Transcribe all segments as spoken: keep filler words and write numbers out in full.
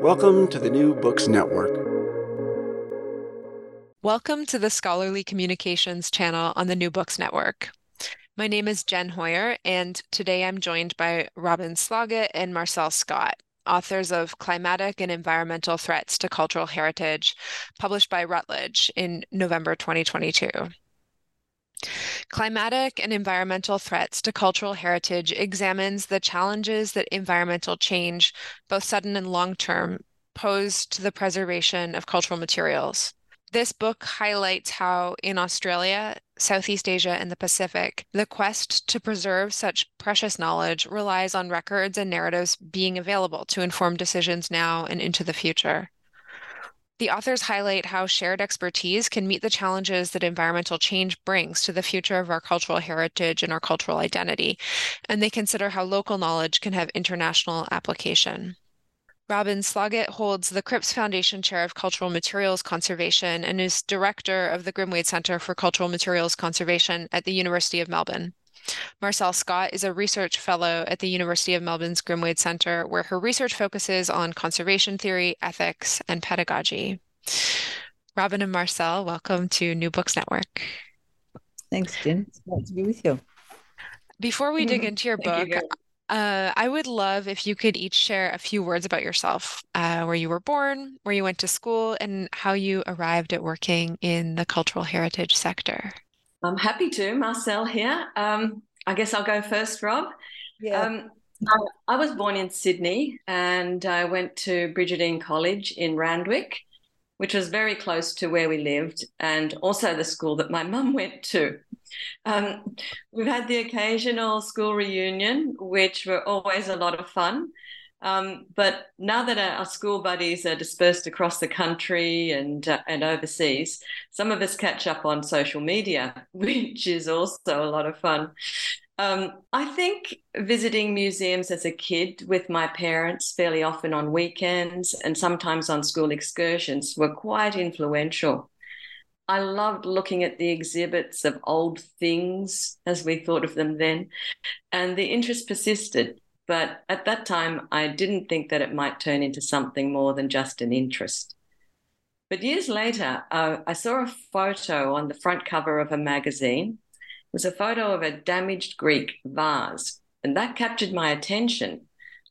Welcome to the New Books Network. Welcome to the Scholarly Communications channel on the New Books Network. My name is Jen Hoyer, and today I'm joined by Robyn Sloggett and Marcelle Scott, authors of Climatic and Environmental Threats to Cultural Heritage, published by Routledge in November twenty twenty-two. Climatic and Environmental Threats to Cultural Heritage examines the challenges that environmental change, both sudden and long-term, pose to the preservation of cultural materials. This book highlights how, in Australia, Southeast Asia, and the Pacific, the quest to preserve such precious knowledge relies on records and narratives being available to inform decisions now and into the future. The authors highlight how shared expertise can meet the challenges that environmental change brings to the future of our cultural heritage and our cultural identity, and they consider how local knowledge can have international application. Robyn Sloggett holds the Cripps Foundation Chair of Cultural Materials Conservation and is Director of the Grimwade Center for Cultural Materials Conservation at the University of Melbourne. Marcelle Scott is a research fellow at the University of Melbourne's Grimwade Center, where her research focuses on conservation theory, ethics, and pedagogy. Robyn and Marcelle, welcome to New Books Network. Thanks, Jen. It's nice to be with you. Before we mm-hmm. dig into your Thank book, you, uh, I would love if you could each share a few words about yourself, uh, where you were born, where you went to school, and how you arrived at working in the cultural heritage sector. I'm happy to. Marcelle here. Um, I guess I'll go first, Rob. Yeah. Um, I, I was born in Sydney and I went to Brigidine College in Randwick, which was very close to where we lived and also the school that my mum went to. Um, we've had the occasional school reunion, which were always a lot of fun. Um, but now that our school buddies are dispersed across the country and uh, and overseas, some of us catch up on social media, which is also a lot of fun. Um, I think visiting museums as a kid with my parents fairly often on weekends and sometimes on school excursions were quite influential. I loved looking at the exhibits of old things, as we thought of them then, and the interest persisted. But at that time, I didn't think that it might turn into something more than just an interest. But years later, uh, I saw a photo on the front cover of a magazine. It was a photo of a damaged Greek vase, and that captured my attention.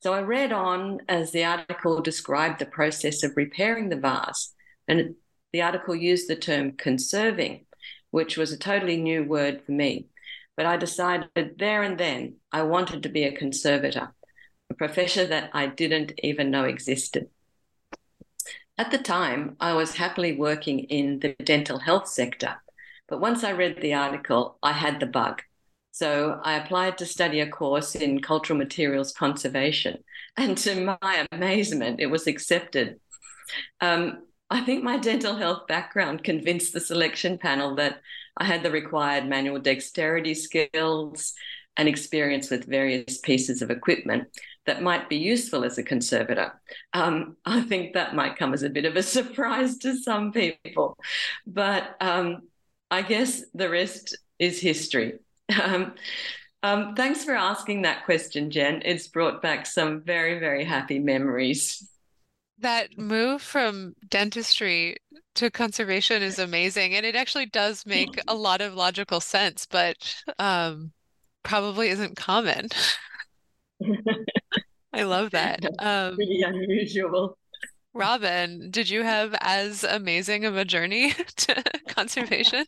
So I read on as the article described the process of repairing the vase, and the article used the term conserving, which was a totally new word for me. But I decided there and then I wanted to be a conservator, a profession that I didn't even know existed. At the time, I was happily working in the dental health sector. But once I read the article, I had the bug. So I applied to study a course in cultural materials conservation. And to my amazement, it was accepted. Um, I think my dental health background convinced the selection panel that I had the required manual dexterity skills, and experience with various pieces of equipment that might be useful as a conservator. Um, I think that might come as a bit of a surprise to some people, but um, I guess the rest is history. Um, um, thanks for asking that question, Jen. It's brought back some very, very happy memories. That move from dentistry to conservation is amazing, and it actually does make a lot of logical sense, but um, probably isn't common. I love that. Um, pretty unusual. Robyn, did you have as amazing of a journey to conservation?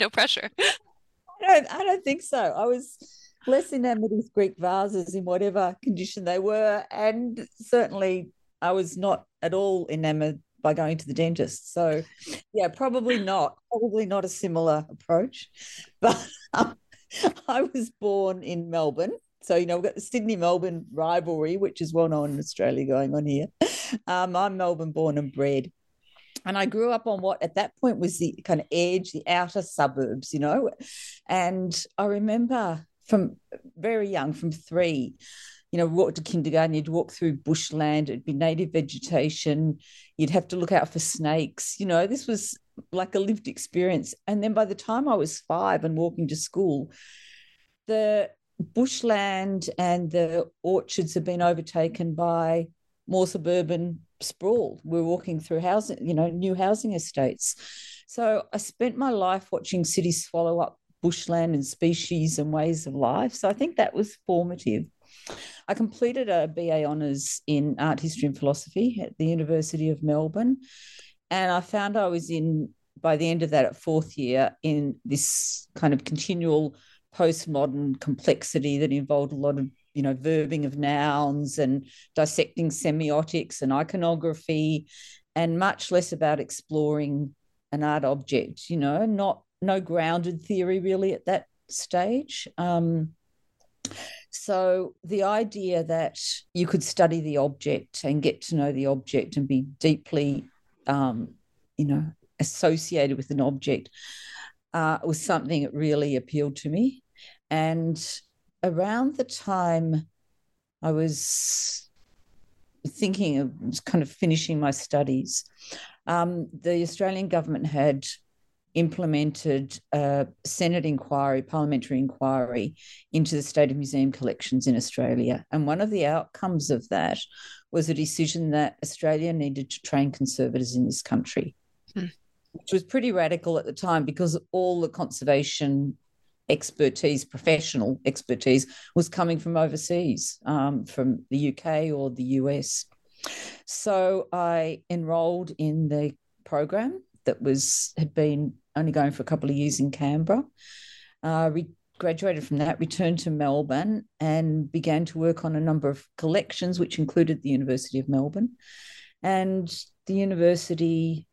No pressure. I don't, I don't think so. I was less enamored with Greek vases in whatever condition they were, and certainly I was not at all enamored by going to the dentist. So, yeah, probably not. Probably not a similar approach. But um, I was born in Melbourne. So, you know, we've got the Sydney-Melbourne rivalry, which is well known in Australia, going on here. Um, I'm Melbourne born and bred. And I grew up on what at that point was the kind of edge, the outer suburbs, you know. And I remember from very young, from three, you know, walked to kindergarten, you'd walk through bushland, it'd be native vegetation, you'd have to look out for snakes. You know, this was like a lived experience. And then by the time I was five and walking to school, the bushland and the orchards had been overtaken by more suburban sprawl. We're walking through housing, you know, new housing estates. So I spent my life watching cities swallow up bushland and species and ways of life. So I think that was formative. I completed a B A honours in art history and philosophy at the University of Melbourne, and I found I was in, by the end of that at fourth year, in this kind of continual postmodern complexity that involved a lot of, you know, verbing of nouns and dissecting semiotics and iconography, and much less about exploring an art object, you know, not no grounded theory really at that stage. Um So the idea that you could study the object and get to know the object and be deeply, um, you know, associated with an object uh, was something that really appealed to me. And around the time I was thinking of kind of finishing my studies, um, the Australian government had implemented a Senate inquiry, parliamentary inquiry into the state of museum collections in Australia. And one of the outcomes of that was a decision that Australia needed to train conservators in this country, hmm. which was pretty radical at the time because all the conservation expertise, professional expertise, was coming from overseas, um, from the U K or the U S. So I enrolled in the program that was had been only going for a couple of years in Canberra. Uh, we graduated from that, returned to Melbourne and began to work on a number of collections, which included the University of Melbourne. And the university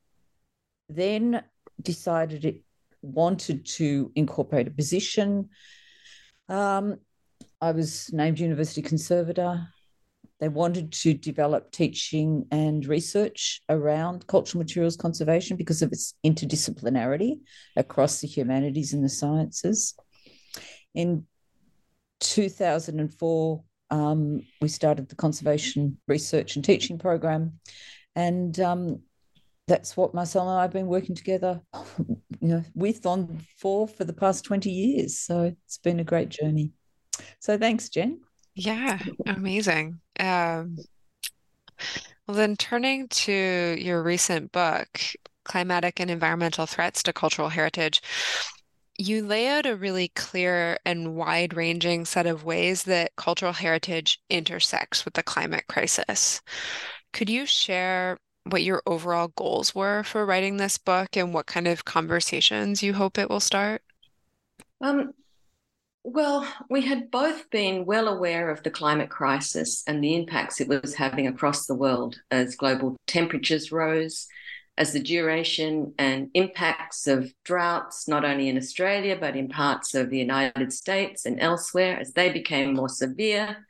then decided it wanted to incorporate a position. Um, I was named University Conservator. They wanted to develop teaching and research around cultural materials conservation because of its interdisciplinarity across the humanities and the sciences. In two thousand four, um, we started the Conservation Research and Teaching Program, and um, that's what Marcelle and I have been working together, you know, with on for for the past twenty years. So it's been a great journey. So thanks, Jen. Yeah, amazing. Um, well, then turning to your recent book, Climatic and Environmental Threats to Cultural Heritage, you lay out a really clear and wide-ranging set of ways that cultural heritage intersects with the climate crisis. Could you share what your overall goals were for writing this book and what kind of conversations you hope it will start? Um. Well, we had both been well aware of the climate crisis and the impacts it was having across the world as global temperatures rose, as the duration and impacts of droughts, not only in Australia, but in parts of the United States and elsewhere, as they became more severe,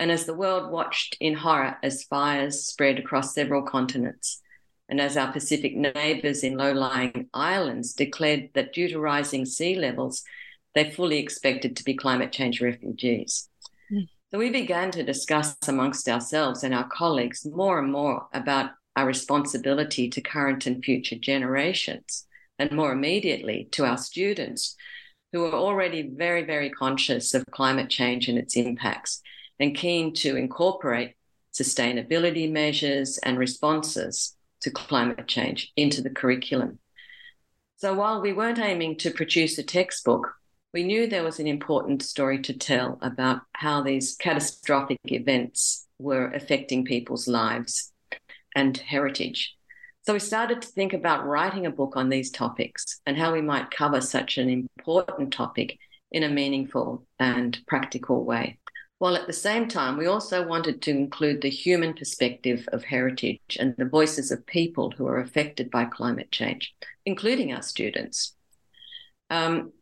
and as the world watched in horror as fires spread across several continents, and as our Pacific neighbours in low-lying islands declared that due to rising sea levels, they're fully expected to be climate change refugees. Mm. So we began to discuss amongst ourselves and our colleagues more and more about our responsibility to current and future generations, and more immediately to our students, who are already very, very conscious of climate change and its impacts and keen to incorporate sustainability measures and responses to climate change into the curriculum. So while we weren't aiming to produce a textbook, we knew there was an important story to tell about how these catastrophic events were affecting people's lives and heritage. So we started to think about writing a book on these topics and how we might cover such an important topic in a meaningful and practical way. While at the same time, we also wanted to include the human perspective of heritage and the voices of people who are affected by climate change, including our students. Um,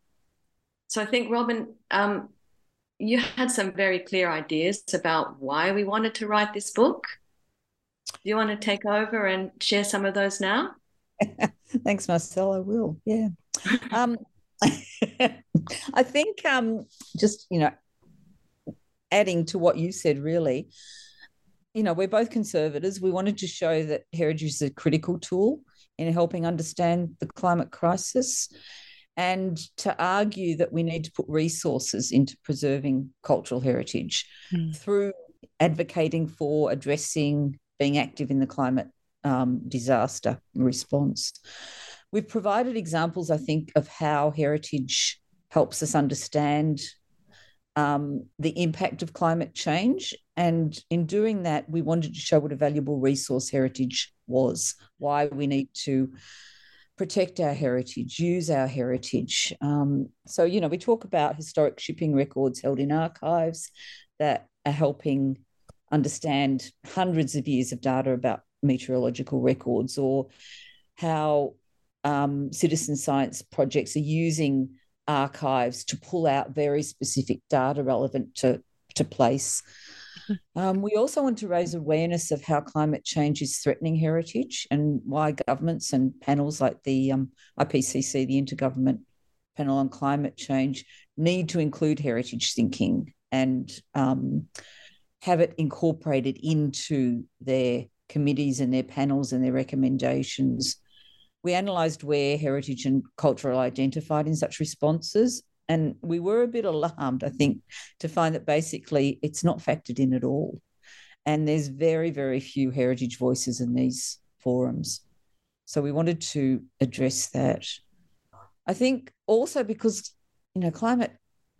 so I think, Robyn, um, you had some very clear ideas about why we wanted to write this book. Do you want to take over and share some of those now? Thanks, Marcelle, I will, yeah. um, I think um, just, you know, adding to what you said, really, you know, we're both conservators. We wanted to show that heritage is a critical tool in helping understand the climate crisis, and to argue that we need to put resources into preserving cultural heritage mm. through advocating for addressing, being active in the climate um, disaster response. We've provided examples, I think, of how heritage helps us understand Um, the impact of climate change, and in doing that, we wanted to show what a valuable resource heritage was, why we need to protect our heritage, use our heritage. Um, so, you know, we talk about historic shipping records held in archives that are helping understand hundreds of years of data about meteorological records, or how um, citizen science projects are using archives to pull out very specific data relevant to, to place. Um, we also want to raise awareness of how climate change is threatening heritage, and why governments and panels like the um, I P C C, the Intergovernmental Panel on Climate Change, need to include heritage thinking and um, have it incorporated into their committees and their panels and their recommendations. We analysed where heritage and culture are identified in such responses, and we were a bit alarmed, I think, to find that basically it's not factored in at all, and there's very, very few heritage voices in these forums. So we wanted to address that. I think also because, you know, climate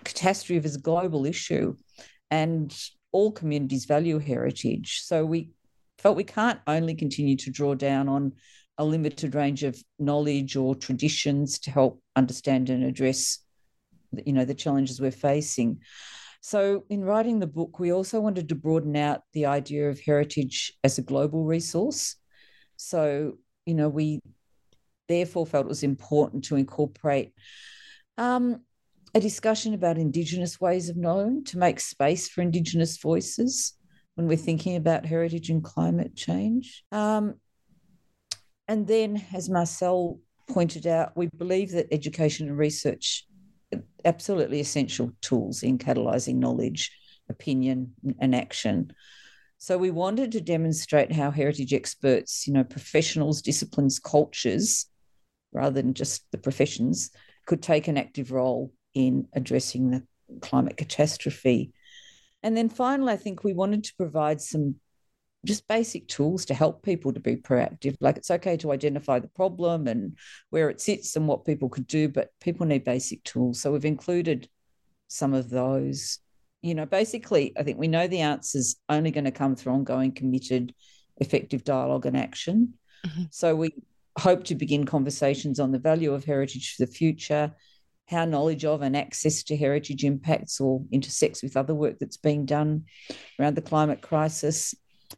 catastrophe is a global issue and all communities value heritage, so we felt we can't only continue to draw down on a limited range of knowledge or traditions to help understand and address, you know, the challenges we're facing. So in writing the book, we also wanted to broaden out the idea of heritage as a global resource. So, you know, we therefore felt it was important to incorporate um, a discussion about Indigenous ways of knowing, to make space for Indigenous voices when we're thinking about heritage and climate change. Um, And then, as Marcelle pointed out, we believe that education and research are absolutely essential tools in catalysing knowledge, opinion and action. So we wanted to demonstrate how heritage experts, you know, professionals, disciplines, cultures, rather than just the professions, could take an active role in addressing the climate catastrophe. And then finally, I think we wanted to provide some just basic tools to help people to be proactive. Like, it's okay to identify the problem and where it sits and what people could do, but people need basic tools. So we've included some of those. You know, basically, I think we know the answer's only going to come through ongoing, committed, effective dialogue and action. Mm-hmm. So we hope to begin conversations on the value of heritage for the future, how knowledge of and access to heritage impacts or intersects with other work that's being done around the climate crisis,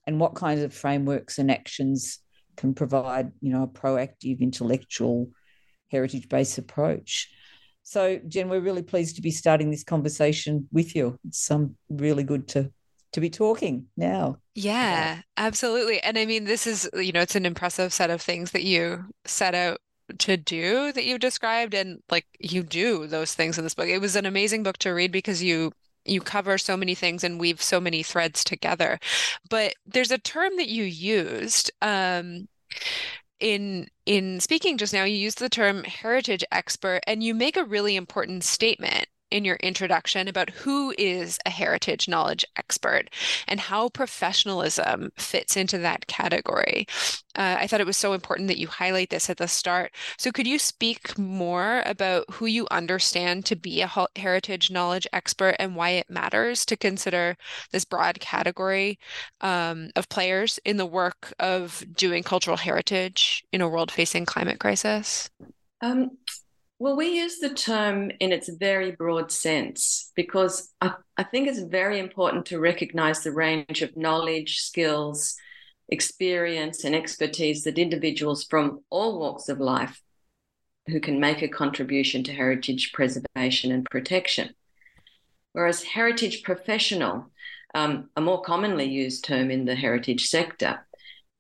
and what kinds of frameworks and actions can provide, you know, a proactive, intellectual, heritage-based approach. So, Jen, we're really pleased to be starting this conversation with you. It's um, really good to to be talking now. Yeah, absolutely. And I mean, this is, you know, it's an impressive set of things that you set out to do that you described, and like you do those things in this book. It was an amazing book to read because you you cover so many things and weave so many threads together. But there's a term that you used um, in in speaking just now. You used the term heritage expert, and you make a really important statement in your introduction about who is a heritage knowledge expert and how professionalism fits into that category. Uh, I thought it was so important that you highlight this at the start. So could you speak more about who you understand to be a heritage knowledge expert and why it matters to consider this broad category um, of players in the work of doing cultural heritage in a world facing climate crisis? Um Well, we use the term in its very broad sense because I, I think it's very important to recognize the range of knowledge, skills, experience, and expertise that individuals from all walks of life who can make a contribution to heritage preservation and protection. Whereas heritage professional, um, a more commonly used term in the heritage sector,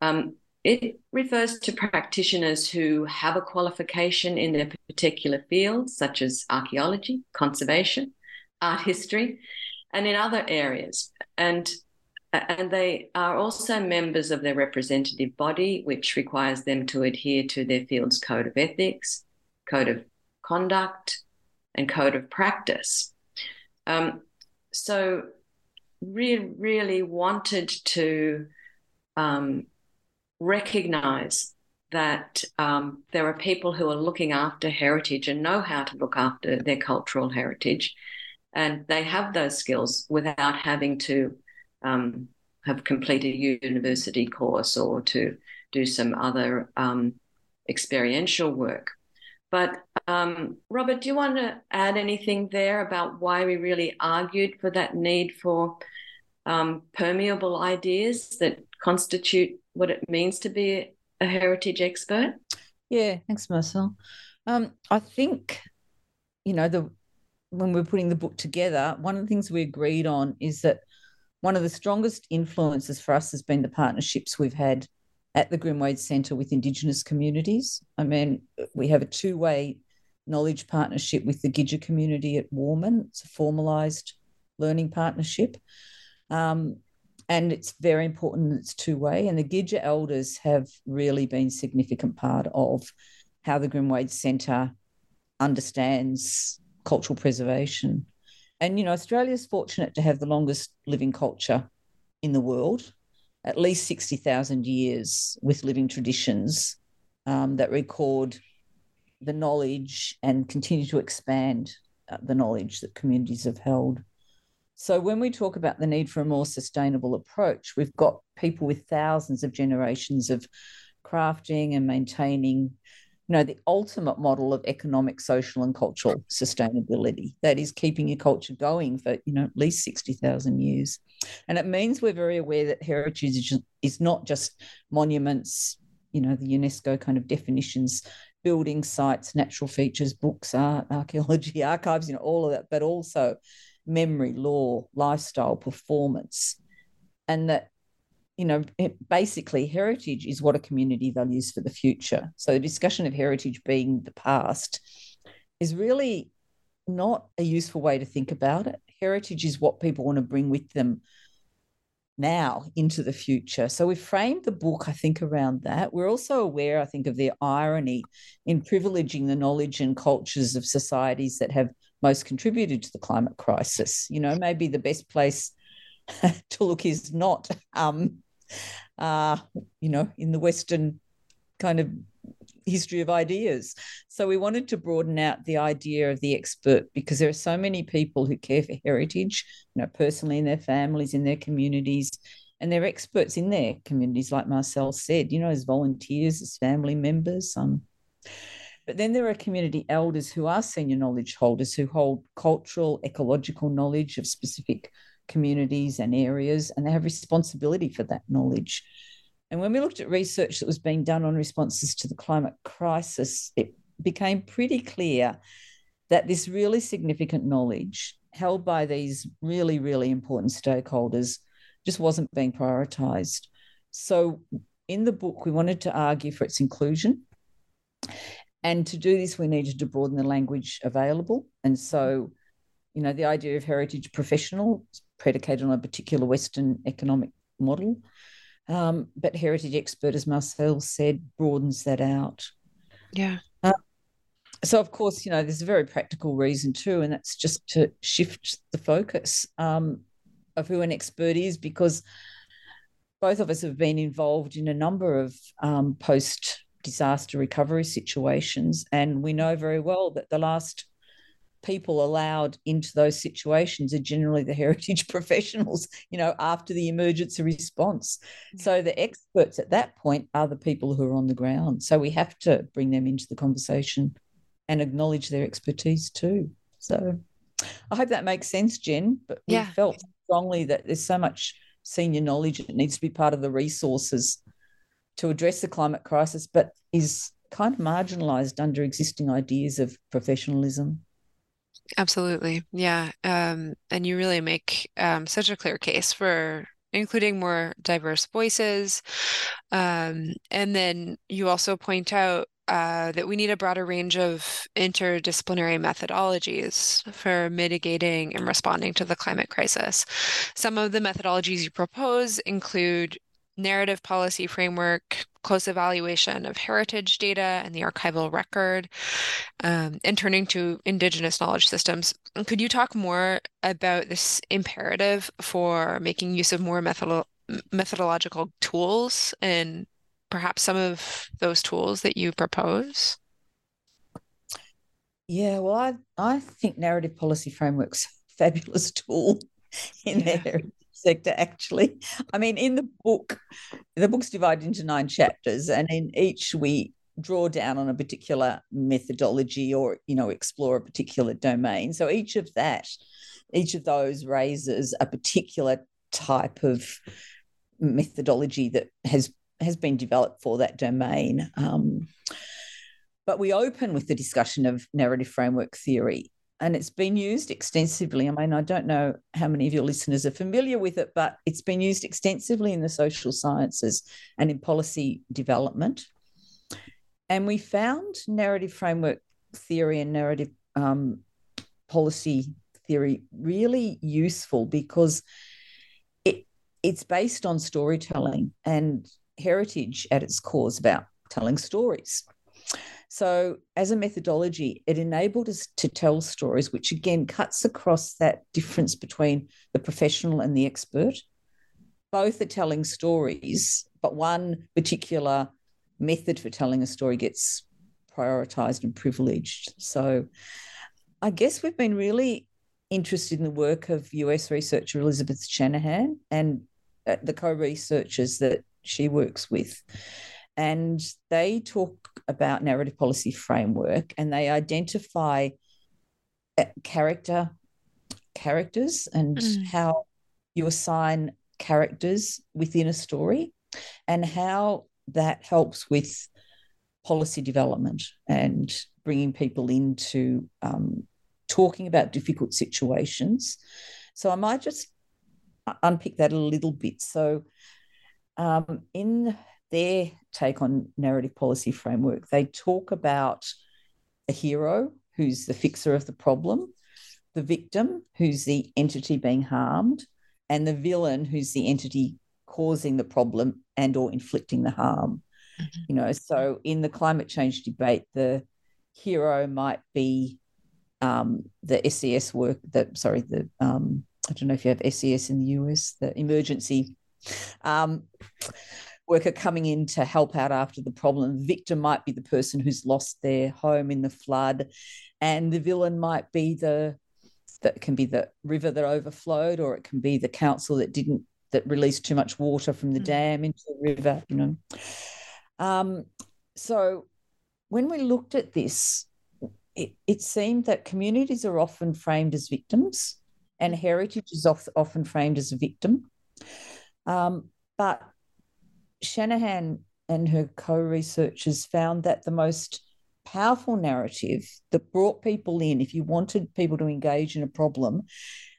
um, it refers to practitioners who have a qualification in their particular field, such as archaeology, conservation, art history, and in other areas. And, and they are also members of their representative body, which requires them to adhere to their field's code of ethics, code of conduct, and code of practice. Um, so we really wanted to... Um, recognize that um, there are people who are looking after heritage and know how to look after their cultural heritage, and they have those skills without having to um, have completed a university course or to do some other um, experiential work. But um, Robert, do you want to add anything there about why we really argued for that need for um, permeable ideas that constitute what it means to be a heritage expert? Yeah, thanks, Marcelle. Um, I think, you know, the when we're putting the book together, one of the things we agreed on is that one of the strongest influences for us has been the partnerships we've had at the Grimwade Centre with Indigenous communities. I mean, we have a two-way knowledge partnership with the Gidja community at Warman. It's a formalised learning partnership. Um And it's very important that it's two-way. And the Gidja elders have really been a significant part of how the Grimwade Centre understands cultural preservation. And, you know, Australia's fortunate to have the longest living culture in the world, at least sixty thousand years with living traditions um, that record the knowledge and continue to expand uh, the knowledge that communities have held. So when we talk about the need for a more sustainable approach, we've got people with thousands of generations of crafting and maintaining, you know, the ultimate model of economic, social and cultural sustainability. That is keeping your culture going for, you know, at least sixty thousand years. And it means we're very aware that heritage is not just monuments, you know, the UNESCO kind of definitions, building sites, natural features, books, art, archaeology, archives, you know, all of that, but also memory, law, lifestyle, performance, and that, you know, it, basically heritage is what a community values for the future. So the discussion of heritage being the past is really not a useful way to think about it. Heritage is what people want to bring with them now into the future. So we framed the book, I think, around that. We're also aware, I think, of the irony in privileging the knowledge and cultures of societies that have most contributed to the climate crisis. You know, maybe the best place to look is not, um, uh, you know, in the Western kind of history of ideas. So we wanted to broaden out the idea of the expert because there are so many people who care for heritage, you know, personally in their families, in their communities, and they're experts in their communities, like Marcelle said, you know, as volunteers, as family members, um, But then there are community elders who are senior knowledge holders who hold cultural, ecological knowledge of specific communities and areas, and they have responsibility for that knowledge. And when we looked at research that was being done on responses to the climate crisis, it became pretty clear that this really significant knowledge held by these really, really important stakeholders just wasn't being prioritised. So in the book, we wanted to argue for its inclusion And to do this, we needed to broaden the language available. And so, you know, the idea of heritage professional is predicated on a particular Western economic model. Um, but heritage expert, as Marcelle said, broadens that out. Yeah. Uh, so, of course, you know, there's a very practical reason too, and that's just to shift the focus um, of who an expert is, because both of us have been involved in a number of um, post-disaster recovery situations, and we know very well that the last people allowed into those situations are generally the heritage professionals, you know, after the emergency response. Mm-hmm. So the experts at that point are the people who are on the ground. So we have to bring them into the conversation and acknowledge their expertise too. So I hope that makes sense, Jen, but yeah. we felt strongly that there's so much senior knowledge that needs to be part of the resources to address the climate crisis, but is kind of marginalised under existing ideas of professionalism. Absolutely, yeah. Um, and you really make um, such a clear case for including more diverse voices. Um, and then you also point out Uh, that we need a broader range of interdisciplinary methodologies for mitigating and responding to the climate crisis. Some of the methodologies you propose include narrative policy framework, close evaluation of heritage data and the archival record, um, and turning to Indigenous knowledge systems. Could you talk more about this imperative for making use of more methodolo- methodological tools and perhaps some of those tools that you propose? Yeah, well, I, I think narrative policy framework's a fabulous tool in yeah. the heritage sector, actually. I mean, in the book, the book's divided into nine chapters, and in each we draw down on a particular methodology or, you know, explore a particular domain. So each of that, each of those raises a particular type of methodology that has has been developed for that domain. Um, but we open with the discussion of narrative framework theory, and it's been used extensively. I mean, I don't know how many of your listeners are familiar with it, but it's been used extensively in the social sciences and in policy development. And we found narrative framework theory and narrative um, policy theory really useful because it it's based on storytelling, and heritage at its core is about telling stories. So as a methodology, it enabled us to tell stories, which again cuts across that difference between the professional and the expert. Both are telling stories, but one particular method for telling a story gets prioritised and privileged. So I guess we've been really interested in the work of U S researcher Elizabeth Shanahan and the co-researchers that she works with, and they talk about narrative policy framework, and they identify character characters and mm. how you assign characters within a story and how that helps with policy development and bringing people into um, talking about difficult situations. So I might just unpick that a little bit. So Um, in their take on narrative policy framework, they talk about a hero who's the fixer of the problem, the victim who's the entity being harmed, and the villain who's the entity causing the problem and or inflicting the harm. Mm-hmm. You know, so in the climate change debate, the hero might be um, the S E S work, the, sorry, the um, I don't know if you have S E S in the U S, the emergency Um, worker coming in to help out after the problem. The victim might be the person who's lost their home in the flood, and the villain might be the that can be the river that overflowed, or it can be the council that didn't that released too much water from the mm-hmm. dam into the river. You know, um, so when we looked at this, it, it seemed that communities are often framed as victims, and heritage is often framed as a victim. Um, but Shanahan and her co-researchers found that the most powerful narrative that brought people in, if you wanted people to engage in a problem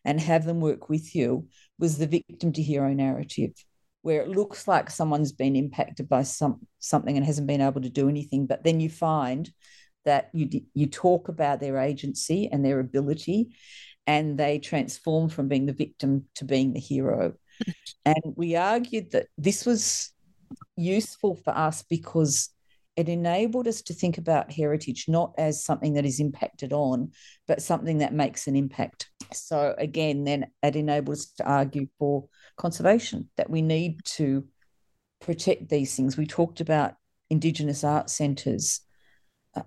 and have them work with you, was the victim to hero narrative, where it looks like someone's been impacted by some, something and hasn't been able to do anything. But then you find that you you talk about their agency and their ability, and they transform from being the victim to being the hero. And we argued that this was useful for us because it enabled us to think about heritage not as something that is impacted on, but something that makes an impact. So again, then it enabled us to argue for conservation, that we need to protect these things. We talked about Indigenous art centres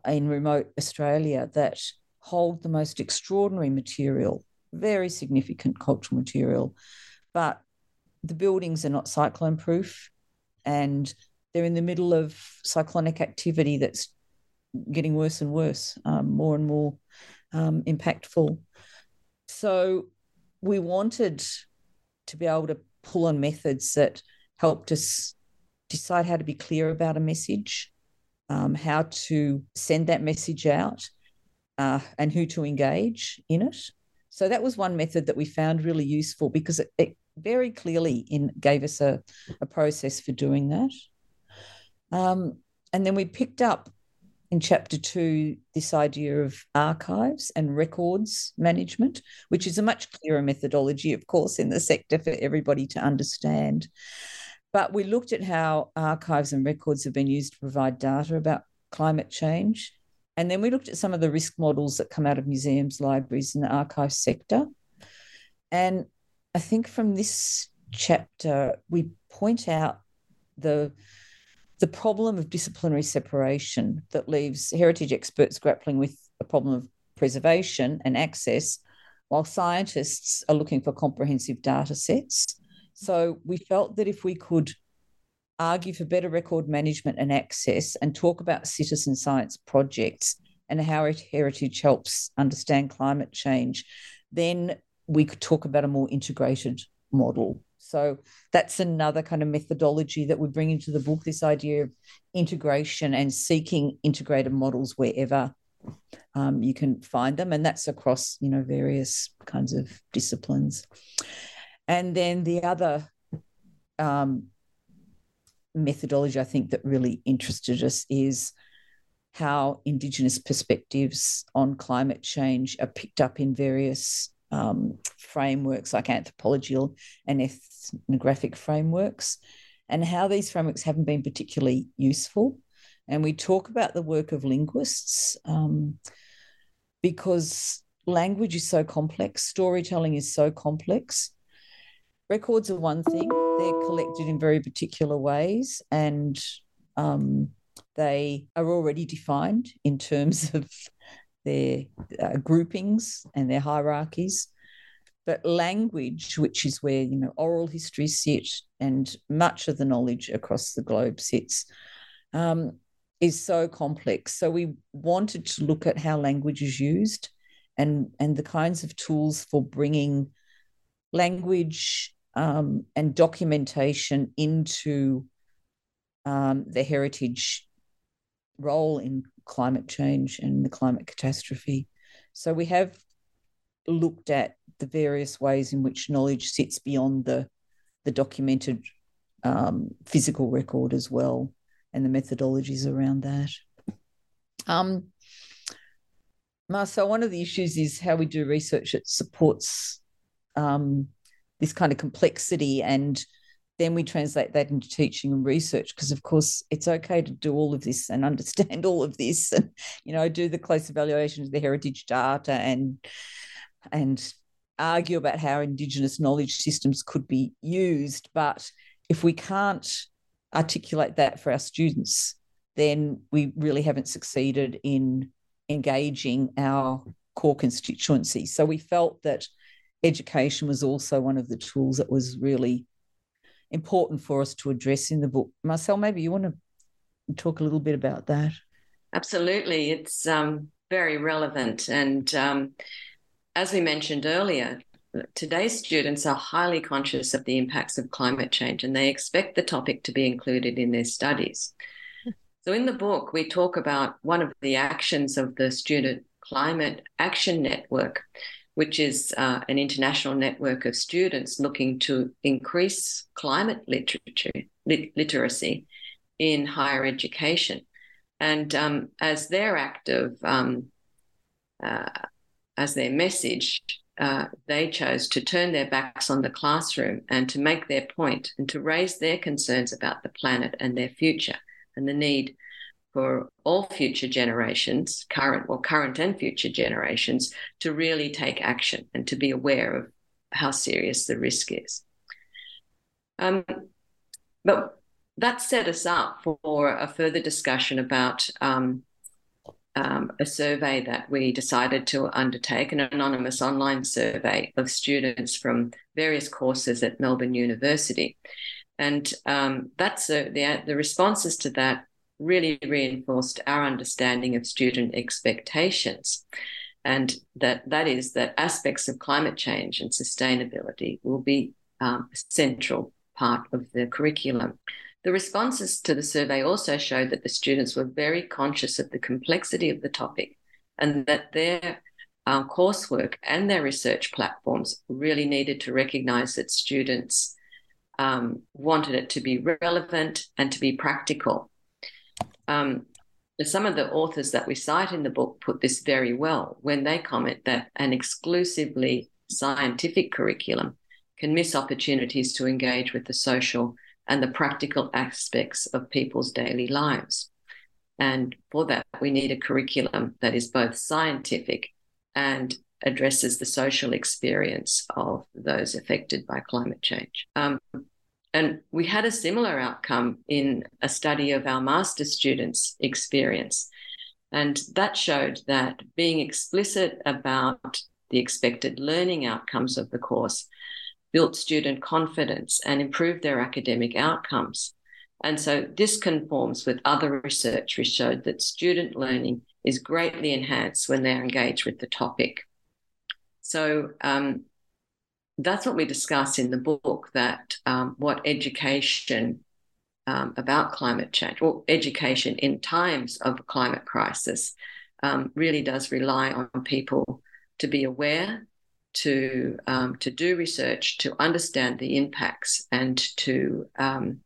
in remote Australia that hold the most extraordinary material, very significant cultural material, but the buildings are not cyclone-proof and they're in the middle of cyclonic activity that's getting worse and worse, um, more and more um, impactful. So we wanted to be able to pull on methods that helped us decide how to be clear about a message, um, how to send that message out, uh, and who to engage in it. So that was one method that we found really useful because it, it very clearly in, gave us a, a process for doing that. Um, and then we picked up in chapter two this idea of archives and records management, which is a much clearer methodology, of course, in the sector for everybody to understand. But we looked at how archives and records have been used to provide data about climate change. And then we looked at some of the risk models that come out of museums, libraries, and the archive sector. And I think from this chapter, we point out the the problem of disciplinary separation that leaves heritage experts grappling with a problem of preservation and access while scientists are looking for comprehensive data sets. So we felt that if we could argue for better record management and access and talk about citizen science projects and how heritage helps understand climate change, then we could talk about a more integrated model. So that's another kind of methodology that we bring into the book, this idea of integration and seeking integrated models wherever um, you can find them. And that's across, you know, various kinds of disciplines. And then the other um, methodology I think that really interested us is how Indigenous perspectives on climate change are picked up in various um, frameworks like anthropological and eth- ethnographic frameworks and how these frameworks haven't been particularly useful. And we talk about the work of linguists um, because language is so complex, storytelling is so complex. Records are one thing, they're collected in very particular ways and um, they are already defined in terms of their uh, groupings and their hierarchies. But language, which is where, you know, oral history sits and much of the knowledge across the globe sits, um, is so complex. So we wanted to look at how language is used and, and the kinds of tools for bringing language um, and documentation into um, the heritage role in climate change and the climate catastrophe. So we have looked at the various ways in which knowledge sits beyond the, the documented um, physical record as well and the methodologies around that. Um, Marcelle, one of the issues is how we do research that supports um, this kind of complexity, and then we translate that into teaching and research because, of course, it's okay to do all of this and understand all of this and, you know, do the close evaluation of the heritage data and and argue about how Indigenous knowledge systems could be used. But if we can't articulate that for our students, then we really haven't succeeded in engaging our core constituency. So we felt that education was also one of the tools that was really important for us to address in the book. Marcelle, maybe you want to talk a little bit about that? Absolutely. It's um, very relevant and um as we mentioned earlier, today's students are highly conscious of the impacts of climate change and they expect the topic to be included in their studies. So in the book, we talk about one of the actions of the Student Climate Action Network, which is uh, an international network of students looking to increase climate literature, lit- literacy in higher education. And um, as their act of, um, uh, as their message, uh, they chose to turn their backs on the classroom and to make their point and to raise their concerns about the planet and their future and the need for all future generations, current or well, current and future generations, to really take action and to be aware of how serious the risk is. Um, but that set us up for a further discussion about um, um, a survey that we decided to undertake, an anonymous online survey of students from various courses at Melbourne University. And um, that's a, the, the responses to that really reinforced our understanding of student expectations, and that that is that aspects of climate change and sustainability will be um, a central part of the curriculum. The responses to the survey also showed that the students were very conscious of the complexity of the topic and that their uh, coursework and their research platforms really needed to recognise that students um, wanted it to be relevant and to be practical. Um, some of the authors that we cite in the book put this very well when they comment that an exclusively scientific curriculum can miss opportunities to engage with the social and the practical aspects of people's daily lives. And for that, we need a curriculum that is both scientific and addresses the social experience of those affected by climate change. Um, And we had a similar outcome in a study of our master's students' experience. And that showed that being explicit about the expected learning outcomes of the course built student confidence and improved their academic outcomes. And so this conforms with other research which showed that student learning is greatly enhanced when they're engaged with the topic. So um, that's what we discuss in the book, that um, what education um, about climate change or education in times of a climate crisis um, really does rely on people to be aware, to um, to do research, to understand the impacts and to um,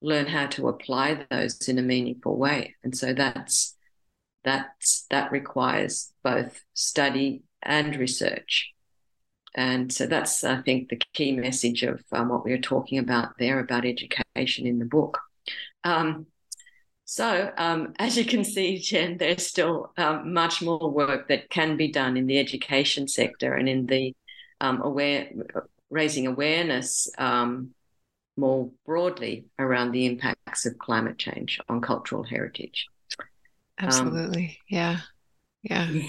learn how to apply those in a meaningful way. And so that's, that's that requires both study and research. And so that's, I think, the key message of um, what we were talking about there about education in the book. Um, so um, as you can see, Jen, there's still um, much more work that can be done in the education sector and in the um, aware, raising awareness um, more broadly around the impacts of climate change on cultural heritage. Absolutely. Um, yeah. Yeah. yeah.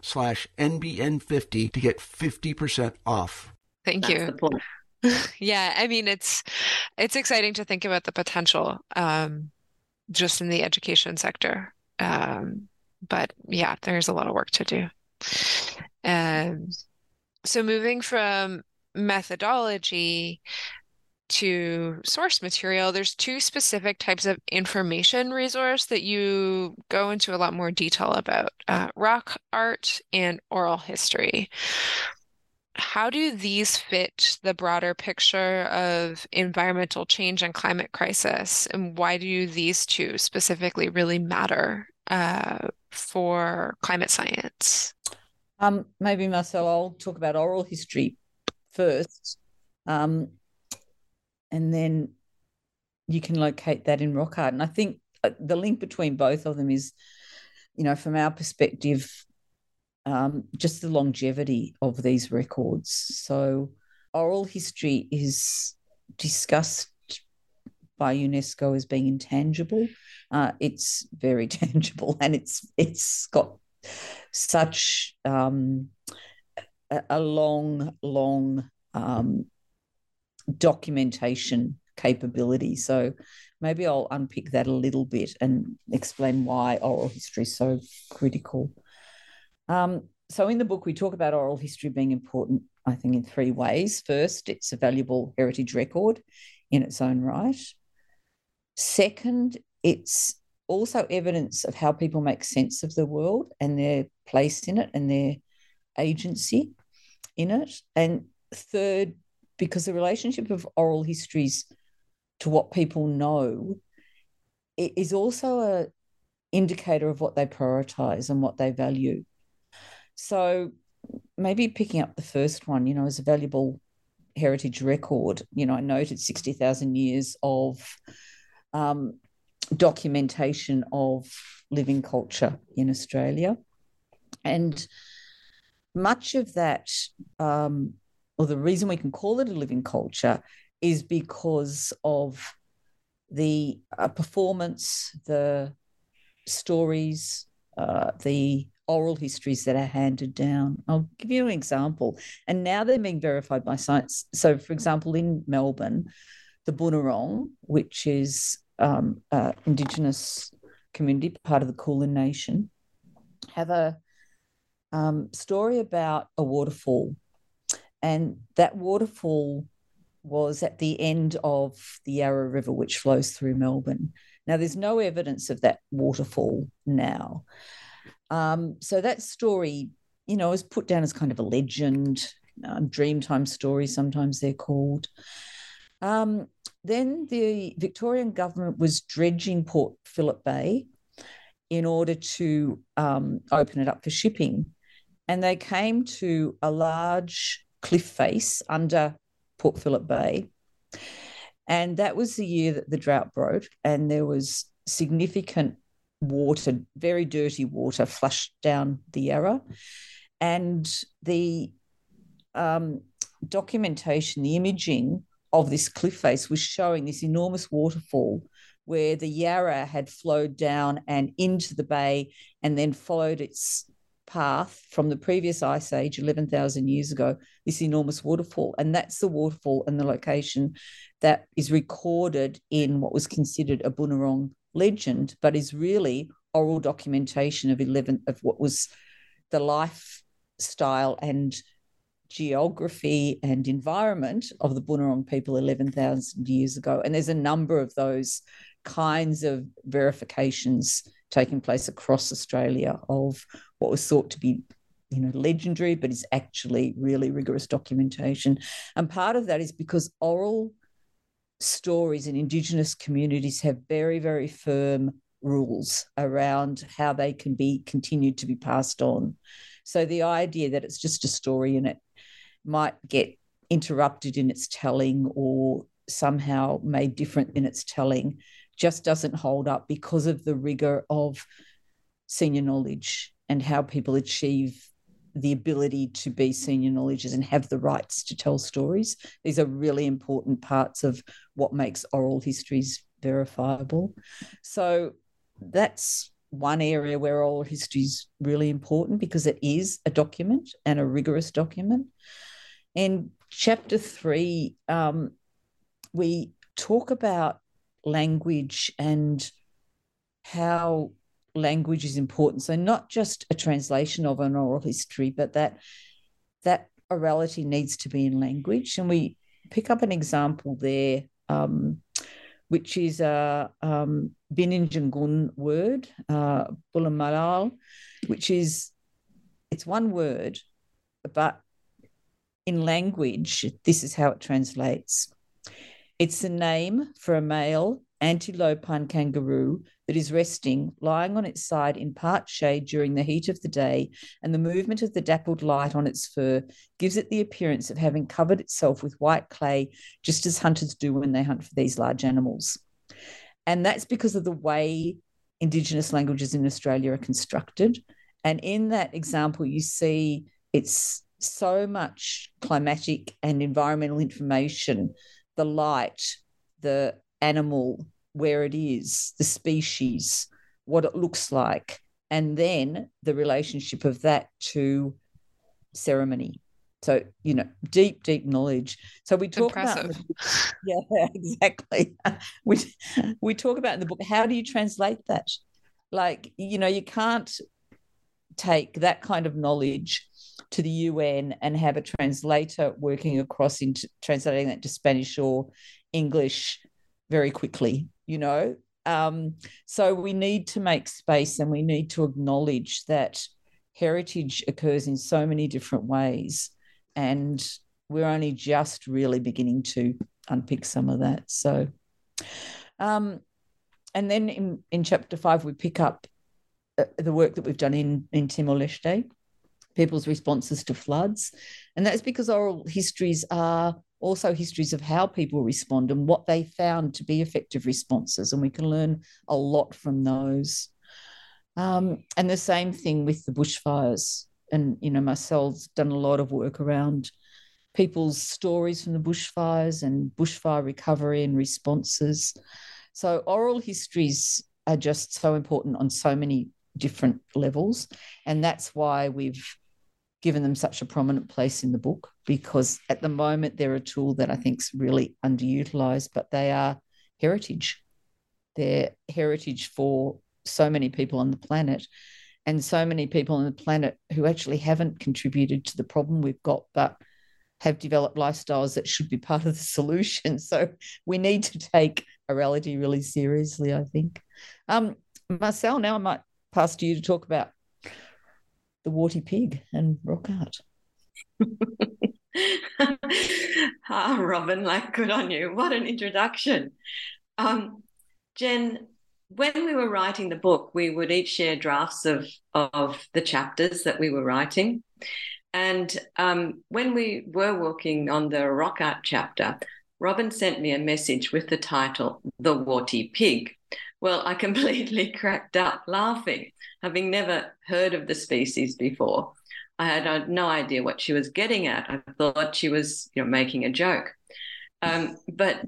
slash N B N fifty to get fifty percent off. Thank That's you. The point. Yeah, I mean, it's it's exciting to think about the potential um, just in the education sector. Um, but yeah, there's a lot of work to do. Um, so moving from methodology to source material, there's two specific types of information resource that you go into a lot more detail about, uh, rock art and oral history. How do these fit the broader picture of environmental change and climate crisis? And why do these two specifically really matter uh, for climate science? Um, maybe, Marcelle, I'll talk about oral history first. Um, And then you can locate that in rock art. And I think the link between both of them is you know, from our perspective, um, just the longevity of these records. So oral history is discussed by UNESCO as being intangible. Uh, it's very tangible, and it's it's got such um, a, a long, long um, documentation capability. So maybe I'll unpick that a little bit and explain why oral history is so critical. Um, so in the book, we talk about oral history being important, I think, in three ways. First, it's a valuable heritage record in its own right. Second, it's also evidence of how people make sense of the world and their place in it and their agency in it. And third, because the relationship of oral histories to what people know is also an indicator of what they prioritise and what they value. So maybe picking up the first one, you know, as a valuable heritage record, you know, I noted sixty thousand years of Um, documentation of living culture in Australia. And much of that, um, or the reason we can call it a living culture, is because of the uh, performance, the stories, uh, the oral histories that are handed down. I'll give you an example. And now they're being verified by science. So, for example, in Melbourne, the Bunurong, which is um, uh, Indigenous community, part of the Kulin Nation, have a um, story about a waterfall. And that waterfall was at the end of the Yarra River, which flows through Melbourne. Now, there's no evidence of that waterfall now. Um, so that story, you know, is put down as kind of a legend, uh, dreamtime story, sometimes they're called. Um, Then the Victorian government was dredging Port Phillip Bay in order to um, open it up for shipping. And they came to a large cliff face under Port Phillip Bay. And that was the year that the drought broke, and there was significant water, very dirty water, flushed down the Yarra. And the um, documentation, the imaging of this cliff face was showing this enormous waterfall where the Yarra had flowed down and into the bay and then followed its path from the previous ice age, eleven thousand years ago, this enormous waterfall. And that's the waterfall and the location that is recorded in what was considered a Bunurong legend, but is really oral documentation of eleven of what was the lifestyle and geography and environment of the Bunurong people eleven thousand years ago. And there's a number of those kinds of verifications taking place across Australia of what was thought to be, you know, legendary, but is actually really rigorous documentation. And part of that is because oral stories in Indigenous communities have very, very firm rules around how they can be continued to be passed on. So the idea that it's just a story and it might get interrupted in its telling or somehow made different in its telling just doesn't hold up because of the rigour of senior knowledge and how people achieve the ability to be senior knowledgeers and have the rights to tell stories. These are really important parts of what makes oral histories verifiable. So that's one area where oral history is really important because it is a document and a rigorous document. In chapter three, um, we talk about language and how language is important. So not just a translation of an oral history, but that that orality needs to be in language. And we pick up an example there, um, which is a um, Bininjangun word, uh, Bulamalal, which is, it's one word, but in language, this is how it translates. It's a name for a male antilopine kangaroo that is resting, lying on its side in part shade during the heat of the day, and the movement of the dappled light on its fur gives it the appearance of having covered itself with white clay, just as hunters do when they hunt for these large animals. And that's because of the way Indigenous languages in Australia are constructed. And in that example, you see it's so much climatic and environmental information, the light, the animal, where it is, the species, what it looks like, and then the relationship of that to ceremony. So, you know, deep, deep knowledge. So we talk Impressive. about, yeah, exactly. We, we talk about in the book, how do you translate that? Like, you know, you can't take that kind of knowledge to the U N and have a translator working across into translating that to Spanish or English very quickly, you know. Um, so we need to make space and we need to acknowledge that heritage occurs in so many different ways. And we're only just really beginning to unpick some of that. So, um, and then in, in chapter five, we pick up the work that we've done in, in Timor Leste, people's responses to floods. And that's because oral histories are also histories of how people respond and what they found to be effective responses. And we can learn a lot from those. Um, and the same thing with the bushfires. And, you know, Marcelle's done a lot of work around people's stories from the bushfires and bushfire recovery and responses. So oral histories are just so important on so many different levels. And that's why we've given them such a prominent place in the book, because at the moment they're a tool that I think is really underutilised, but they are heritage. They're heritage for so many people on the planet, and so many people on the planet who actually haven't contributed to the problem we've got, but have developed lifestyles that should be part of the solution. So we need to take orality really seriously, I think. Um, Marcelle, now I might pass to you to talk about the warty pig and rock art. Ah, Robyn, like, good on you. What an introduction. Um, Jen, when we were writing the book, we would each share drafts of, of the chapters that we were writing. And um, when we were working on the rock art chapter, Robyn sent me a message with the title, The Warty Pig. Well, I completely cracked up laughing, having never heard of the species before. I had no idea what she was getting at. I thought she was, you know, making a joke. Um, but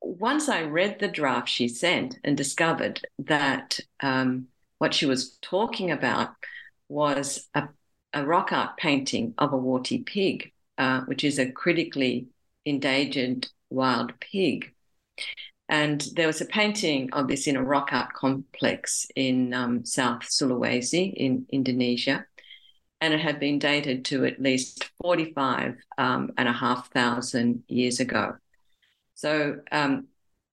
once I read the draft she sent and discovered that um, what she was talking about was a, a rock art painting of a warty pig, uh, which is a critically endangered wild pig. And there was a painting of this in a rock art complex in um, South Sulawesi in Indonesia, and it had been dated to at least forty-five um, and a half thousand years ago. So um,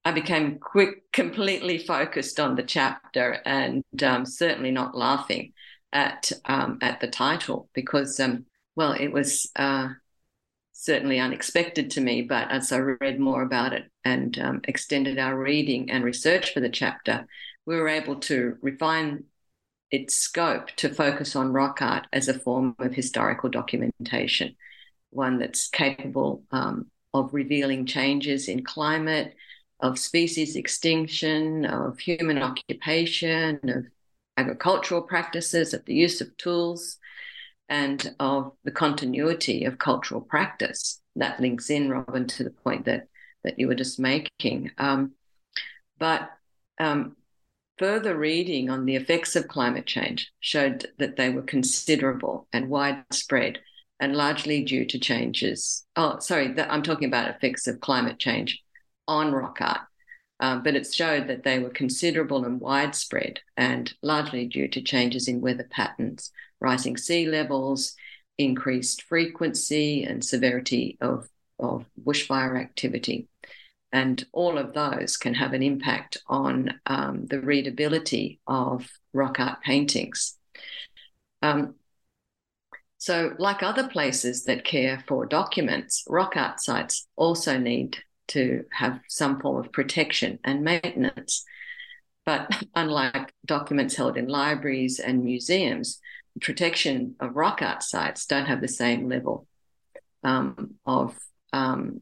I became quick, completely focused on the chapter, and um, certainly not laughing at um, at the title because, um, well, it was uh, certainly unexpected to me. But as I read more about it and um, extended our reading and research for the chapter, we were able to refine its scope to focus on rock art as a form of historical documentation, one that's capable um, of revealing changes in climate, of species extinction, of human occupation, of agricultural practices, of the use of tools, and of the continuity of cultural practice. That links in, Robyn, to the point that that you were just making. Um, but um, further reading on the effects of climate change showed that they were considerable and widespread and largely due to changes. Oh, sorry, the, I'm talking about effects of climate change on rock art, um, but it showed that they were considerable and widespread and largely due to changes in weather patterns, rising sea levels, increased frequency and severity of, of bushfire activity. And all of those can have an impact on um, the readability of rock art paintings. Um, so like other places that care for documents, rock art sites also need to have some form of protection and maintenance. But unlike documents held in libraries and museums, protection of rock art sites don't have the same level um, of, um,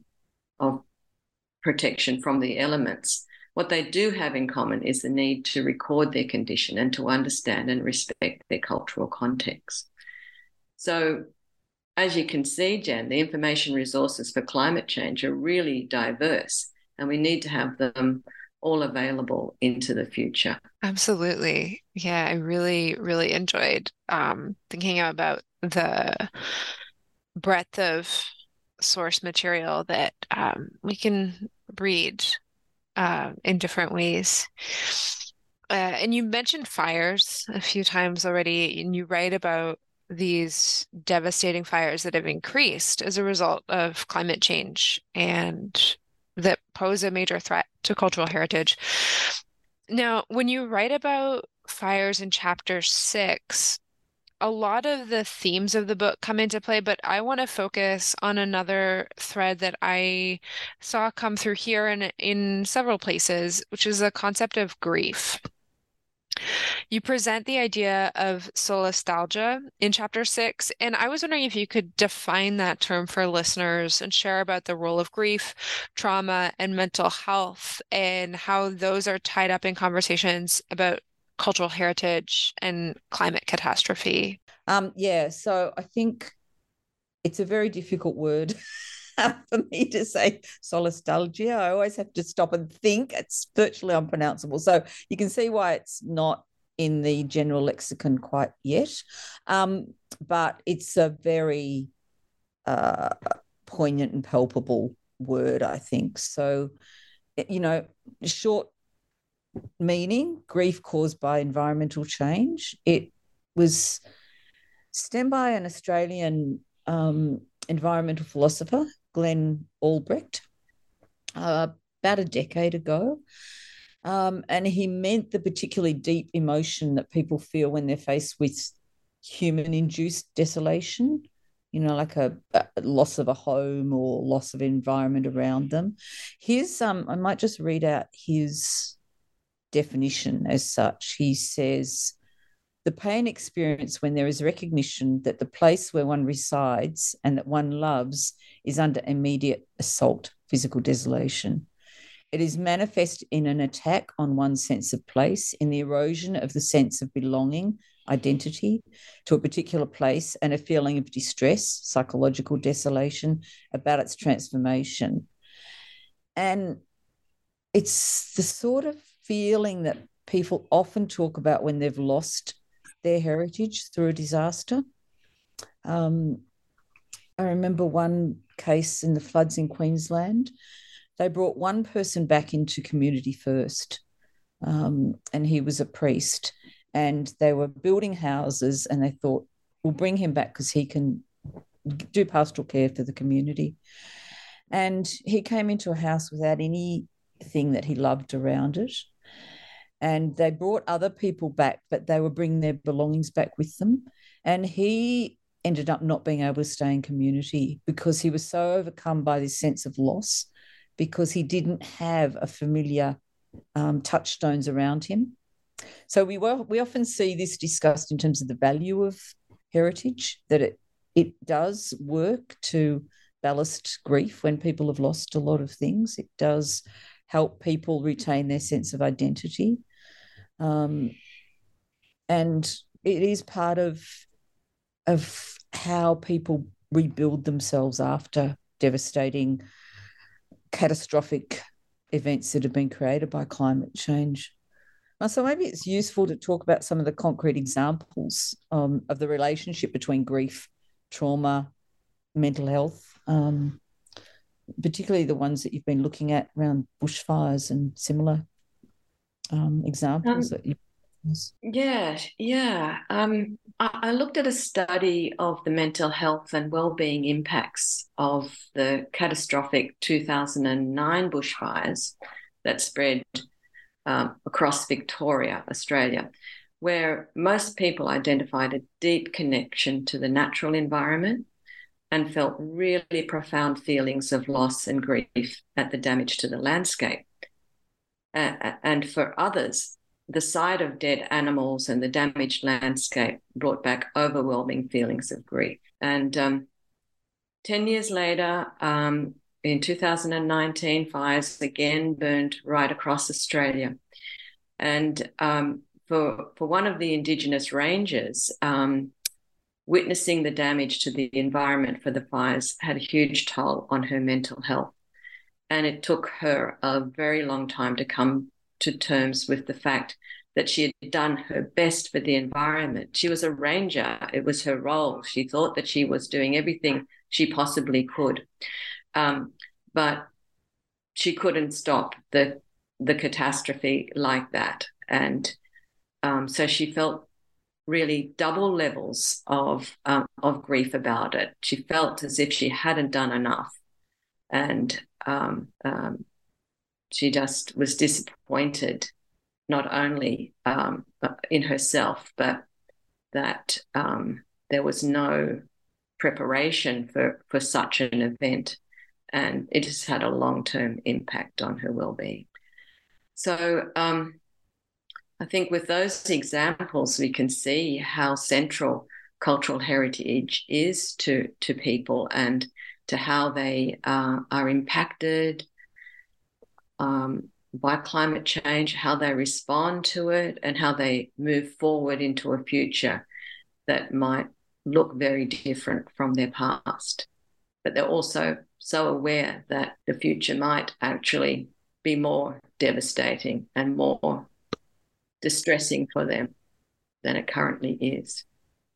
of protection from the elements What they do have in common is the need to record their condition and to understand and respect their cultural context. So as you can see, Jan, the information resources for climate change are really diverse, and we need to have them all available into the future. Absolutely. Yeah, I really, really enjoyed um, thinking about the breadth of source material that um, we can read uh, in different ways. Uh, and you mentioned fires a few times already, and you write about these devastating fires that have increased as a result of climate change and that pose a major threat to cultural heritage. Now, when you write about fires in chapter six, a lot of the themes of the book come into play, but I want to focus on another thread that I saw come through here and in several places, which is the concept of grief. You present the idea of solastalgia in chapter six, and I was wondering if you could define that term for listeners and share about the role of grief, trauma, and mental health, and how those are tied up in conversations about cultural heritage and climate catastrophe. Um, yeah, so I think it's a very difficult word for me to say solastalgia. I always have to stop and think. It's virtually unpronounceable. So you can see why it's not in the general lexicon quite yet. Um, but it's a very uh, poignant and palpable word, I think. So, you know, short meaning, grief caused by environmental change. It was stemmed by an Australian um, environmental philosopher, Glenn Albrecht, uh, about a decade ago. Um, and he meant the particularly deep emotion that people feel when they're faced with human-induced desolation, you know, like a, a loss of a home or loss of environment around them. His, um, I might just read out his definition as such. He says, the pain experienced when there is recognition that the place where one resides and that one loves is under immediate assault, physical desolation. It is manifest in an attack on one's sense of place, in the erosion of the sense of belonging, identity to a particular place, and a feeling of distress, psychological desolation about its transformation. And it's the sort of feeling that people often talk about when they've lost their heritage through a disaster. Um, I remember one case in the floods in Queensland. They brought one person back into community first, um, and he was a priest. And they were building houses, and they thought, we'll bring him back because he can do pastoral care for the community. And he came into a house without anything that he loved around it. And they brought other people back, but they were bringing their belongings back with them. And he ended up not being able to stay in community because he was so overcome by this sense of loss, because he didn't have a familiar um, touchstones around him. So we were, we often see this discussed in terms of the value of heritage, that it it does work to ballast grief when people have lost a lot of things. It does help people retain their sense of identity. Um, and it is part of, of how people rebuild themselves after devastating catastrophic events that have been created by climate change. So maybe it's useful to talk about some of the concrete examples um, of the relationship between grief, trauma, mental health, um, particularly the ones that you've been looking at around bushfires and similar um, examples. Um, that you Yeah, yeah. Um, I, I looked at a study of the mental health and well-being impacts of the catastrophic two thousand nine bushfires that spread um, across Victoria, Australia, where most people identified a deep connection to the natural environment and felt really profound feelings of loss and grief at the damage to the landscape. Uh, and for others, the sight of dead animals and the damaged landscape brought back overwhelming feelings of grief. And um, ten years later, um, in two thousand nineteen, fires again burned right across Australia. And um, for, for one of the Indigenous ranges, um, witnessing the damage to the environment for the fires had a huge toll on her mental health. And it took her a very long time to come to terms with the fact that she had done her best for the environment. She was a ranger. It was her role. She thought that she was doing everything she possibly could. Um, but she couldn't stop the the catastrophe like that. And um, so she felt really double levels of um, of grief about it. She felt as if she hadn't done enough. And um, um, she just was disappointed, not only um, in herself, but that um, there was no preparation for, for such an event. And it has had a long-term impact on her well-being. So um, I think with those examples, we can see how central cultural heritage is to, to people and to how they uh, are impacted um, by climate change, how they respond to it, and how they move forward into a future that might look very different from their past. But they're also so aware that the future might actually be more devastating and more distressing for them than it currently is.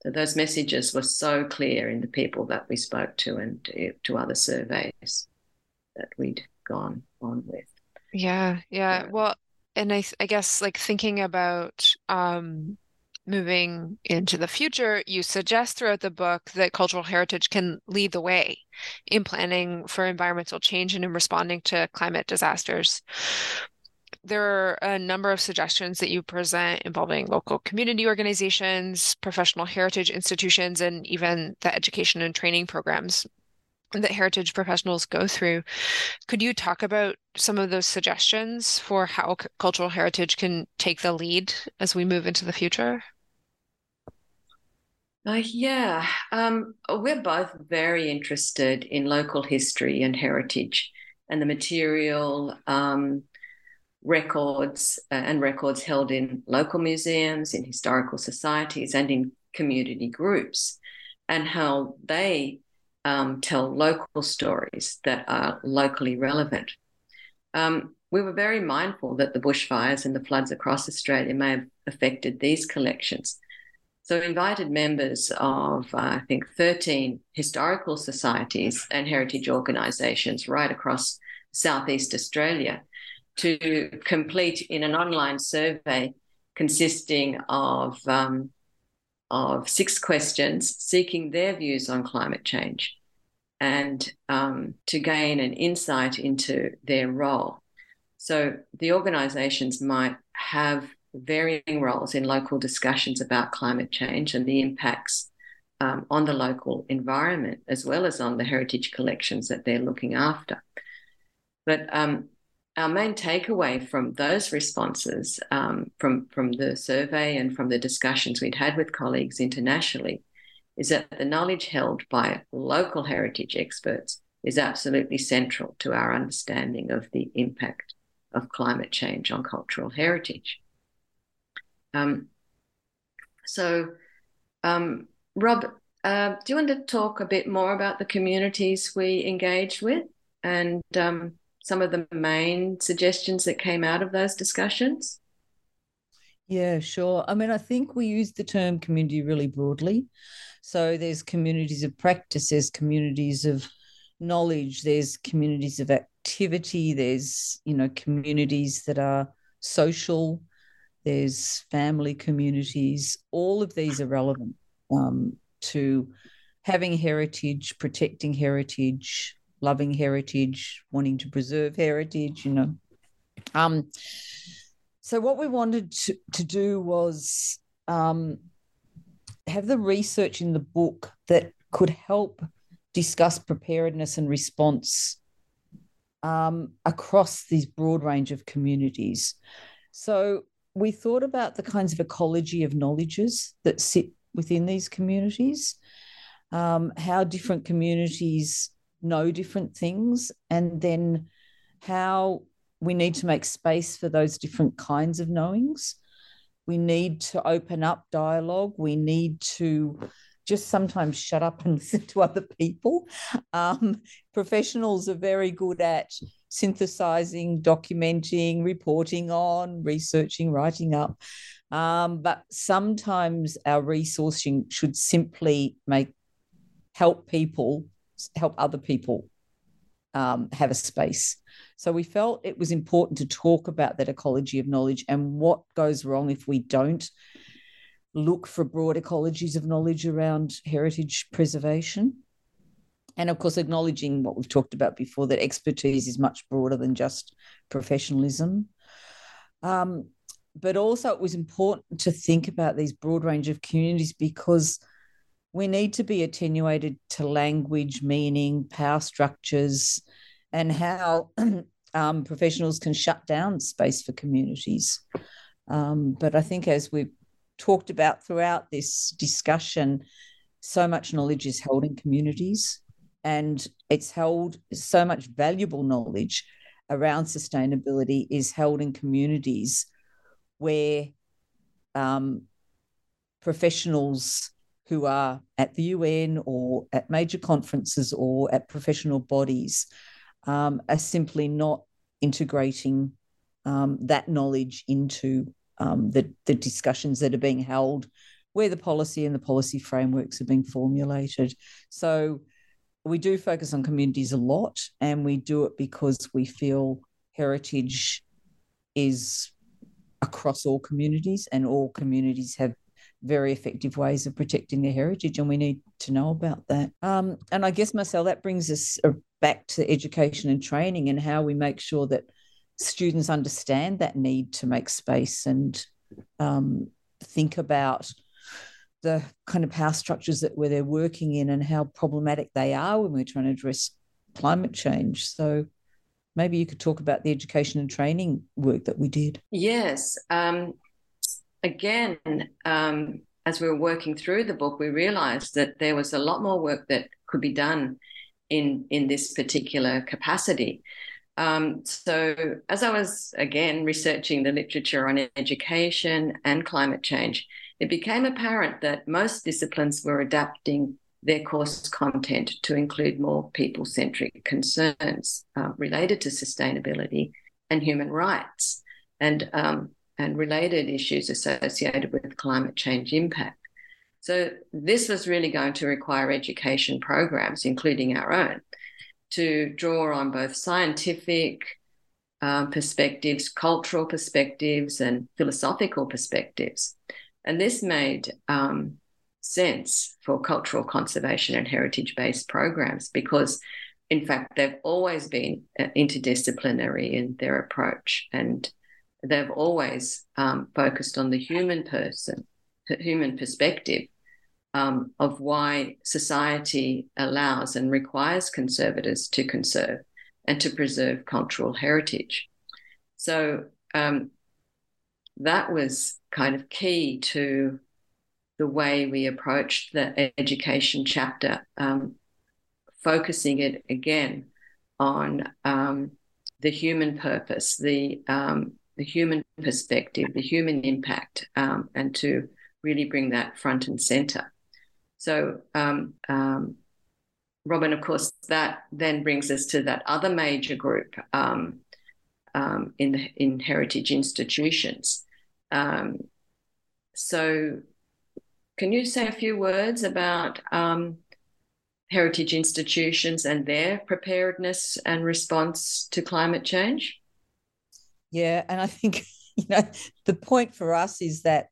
So those messages were so clear in the people that we spoke to and to, to other surveys that we'd gone on with. Yeah, yeah. yeah. Well, and I, I guess like thinking about um, moving into the future, you suggest throughout the book that cultural heritage can lead the way in planning for environmental change and in responding to climate disasters. There are a number of suggestions that you present involving local community organizations, professional heritage institutions, and even the education and training programs that heritage professionals go through. Could you talk about some of those suggestions for how c- cultural heritage can take the lead as we move into the future? Uh, yeah, um, we're both very interested in local history and heritage and the material um, records uh, and records held in local museums, in historical societies, and in community groups, and how they um, tell local stories that are locally relevant. Um, we were very mindful that the bushfires and the floods across Australia may have affected these collections. So we invited members of, uh, I think, thirteen historical societies and heritage organisations right across Southeast Australia to complete in an online survey consisting of, um, of six questions seeking their views on climate change and um, to gain an insight into their role. So the organisations might have varying roles in local discussions about climate change and the impacts um, on the local environment, as well as on the heritage collections that they're looking after. But um, our main takeaway from those responses, um, from, from the survey and from the discussions we'd had with colleagues internationally, is that the knowledge held by local heritage experts is absolutely central to our understanding of the impact of climate change on cultural heritage. Um, so, um, Rob, uh, do you want to talk a bit more about the communities we engaged with and um, some of the main suggestions that came out of those discussions? Yeah, sure. I mean, I think we use the term community really broadly. So there's communities of practice, there's communities of knowledge, there's communities of activity, there's, you know, communities that are social, there's family communities. All of these are relevant um, to having heritage, protecting heritage, loving heritage, wanting to preserve heritage, you know. Um, so what we wanted to, to do was um, have the research in the book that could help discuss preparedness and response um, across these broad range of communities. So we thought about the kinds of ecology of knowledges that sit within these communities, um, how different communities know different things, and then how we need to make space for those different kinds of knowings. We need to open up dialogue. We need to just sometimes shut up and listen to other people. Um, professionals are very good at synthesizing, documenting, reporting on, researching, writing up. Um, but sometimes our resourcing should simply make help people, help other people um, have a space. So we felt it was important to talk about that ecology of knowledge and what goes wrong if we don't look for broad ecologies of knowledge around heritage preservation. And, of course, acknowledging what we've talked about before, that expertise is much broader than just professionalism. Um, but also it was important to think about these broad range of communities, because we need to be attenuated to language, meaning, power structures, and how um, professionals can shut down space for communities. Um, but I think as we've talked about throughout this discussion, so much knowledge is held in communities, and it's held, so much valuable knowledge around sustainability is held in communities where um, professionals who are at the U N or at major conferences or at professional bodies um, are simply not integrating um, that knowledge into um, the, the discussions that are being held where the policy and the policy frameworks are being formulated. So we do focus on communities a lot, and we do it because we feel heritage is across all communities, and all communities have very effective ways of protecting their heritage, and we need to know about that. Um, and I guess, Marcelle, that brings us back to education and training and how we make sure that students understand that need to make space and um, think about the kind of power structures that where they're working in and how problematic they are when we're trying to address climate change. So maybe you could talk about the education and training work that we did. Yes. Um, again, um, as we were working through the book, we realised that there was a lot more work that could be done in, in this particular capacity. Um, so as I was, again, researching the literature on education and climate change, it became apparent that most disciplines were adapting their course content to include more people-centric concerns uh, related to sustainability and human rights and, um, and related issues associated with climate change impact. So this was really going to require education programs, including our own, to draw on both scientific uh, perspectives, cultural perspectives, and philosophical perspectives. And this made um, sense for cultural conservation and heritage-based programs because, in fact, they've always been interdisciplinary in their approach, and they've always um, focused on the human person, the human perspective um, of why society allows and requires conservators to conserve and to preserve cultural heritage. So um, that was kind of key to the way we approached the education chapter, um, focusing it again on um, the human purpose, the um, the human perspective, the human impact, um, and to really bring that front and centre. So, um, um, Robyn, of course, that then brings us to that other major group um, um, in the, in heritage institutions. Um, so can you say a few words about um, heritage institutions and their preparedness and response to climate change? Yeah, and I think, you know, the point for us is that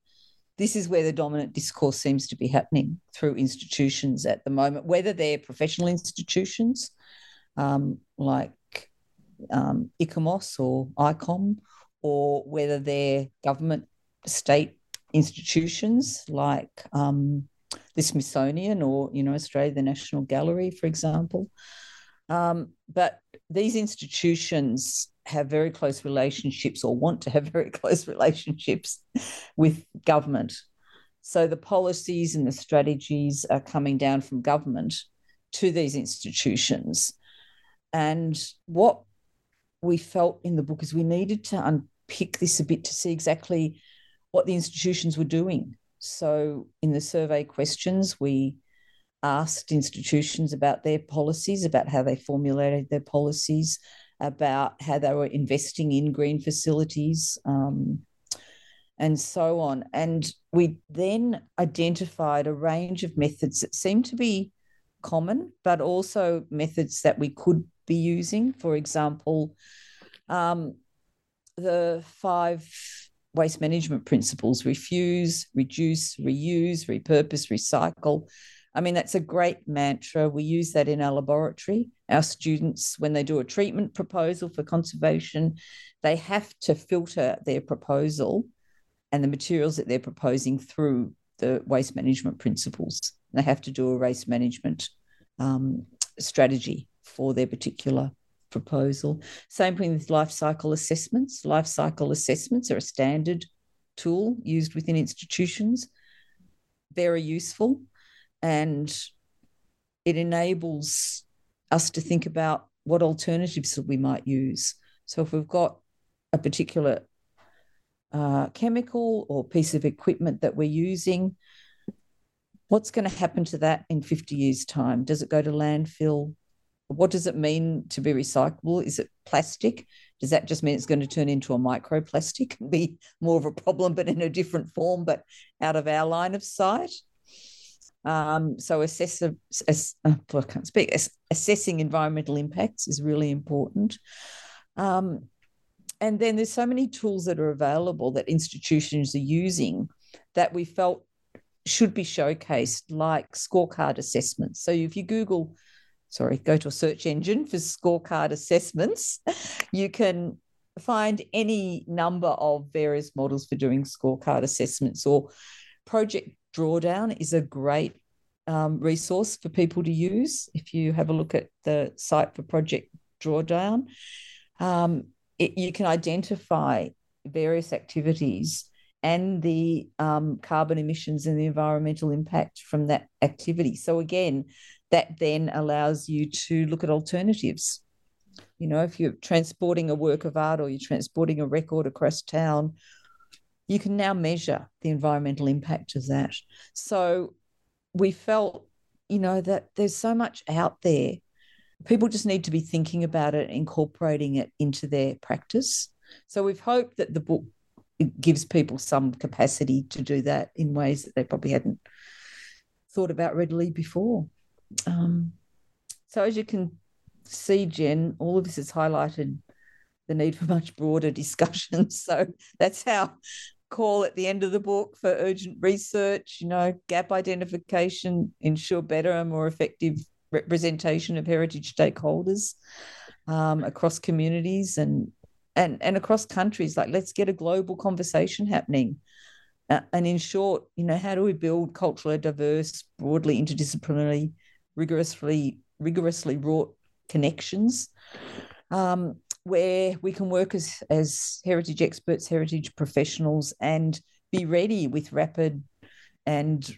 this is where the dominant discourse seems to be happening through institutions at the moment, whether they're professional institutions um, like um, ICOMOS or ICOM, or whether they're government state institutions like um, the Smithsonian or, you know, Australia, the National Gallery, for example. Um, but these institutions have very close relationships, or want to have very close relationships, with government. So the policies and the strategies are coming down from government to these institutions. And what we felt in the book is we needed to unpick this a bit to see exactly what the institutions were doing. So in the survey questions, we asked institutions about their policies, about how they formulated their policies, about how they were investing in green facilities, um, and so on. And we then identified a range of methods that seemed to be common, but also methods that we could be using. For example, um, the five waste management principles: refuse, reduce, reuse, repurpose, recycle. I mean, that's a great mantra. We use that in our laboratory. Our students, when they do a treatment proposal for conservation, they have to filter their proposal and the materials that they're proposing through the waste management principles. They have to do a waste management um, strategy for their particular proposal. Same thing with life cycle assessments. Life cycle assessments are a standard tool used within institutions. Very useful, and it enables us to think about what alternatives that we might use. So if we've got a particular uh, chemical or piece of equipment that we're using, what's going to happen to that in fifty years' time? Does it go to landfill? What does it mean to be recyclable? Is it plastic? Does that just mean it's going to turn into a microplastic and be more of a problem, but in a different form, but out of our line of sight? Um, so assess, ass, well, I can't speak, ass, assessing environmental impacts is really important. Um, and then there's so many tools that are available that institutions are using that we felt should be showcased, like scorecard assessments. So if you Google... sorry, go to a search engine for scorecard assessments, you can find any number of various models for doing scorecard assessments. Or Project Drawdown is a great um, resource for people to use. If you have a look at the site for Project Drawdown, um, it, you can identify various activities and the um, carbon emissions and the environmental impact from that activity. So again, that then allows you to look at alternatives. You know, if you're transporting a work of art or you're transporting a record across town, you can now measure the environmental impact of that. So we felt, you know, that there's so much out there. People just need to be thinking about it, incorporating it into their practice. So we've hoped that the book gives people some capacity to do that in ways that they probably hadn't thought about readily before. Um, so as you can see, Jen, all of this has highlighted the need for much broader discussion. So that's our call at the end of the book for urgent research, you know, gap identification, ensure better and more effective representation of heritage stakeholders um, across communities and, and, and across countries. Like, let's get a global conversation happening. Uh, and in short, you know, how do we build culturally diverse, broadly interdisciplinary, rigorously rigorously wrought connections um, where we can work as, as heritage experts, heritage professionals, and be ready with rapid and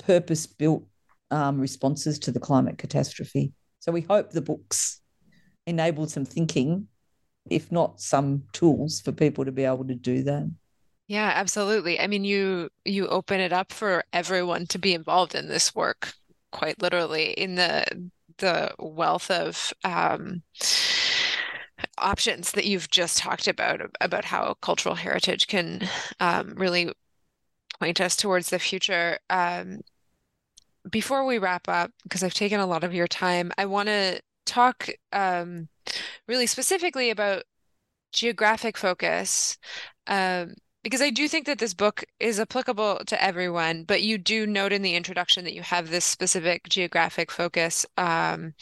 purpose-built um, responses to the climate catastrophe. So we hope the books enabled some thinking, if not some tools, for people to be able to do that. Yeah, absolutely. I mean, you you open it up for everyone to be involved in this work, quite literally, in the the wealth of um, options that you've just talked about, about how cultural heritage can um, really point us towards the future. Um, before we wrap up, because I've taken a lot of your time, I want to talk um, really specifically about geographic focus, um, because I do think that this book is applicable to everyone, but you do note in the introduction that you have this specific geographic focus, um,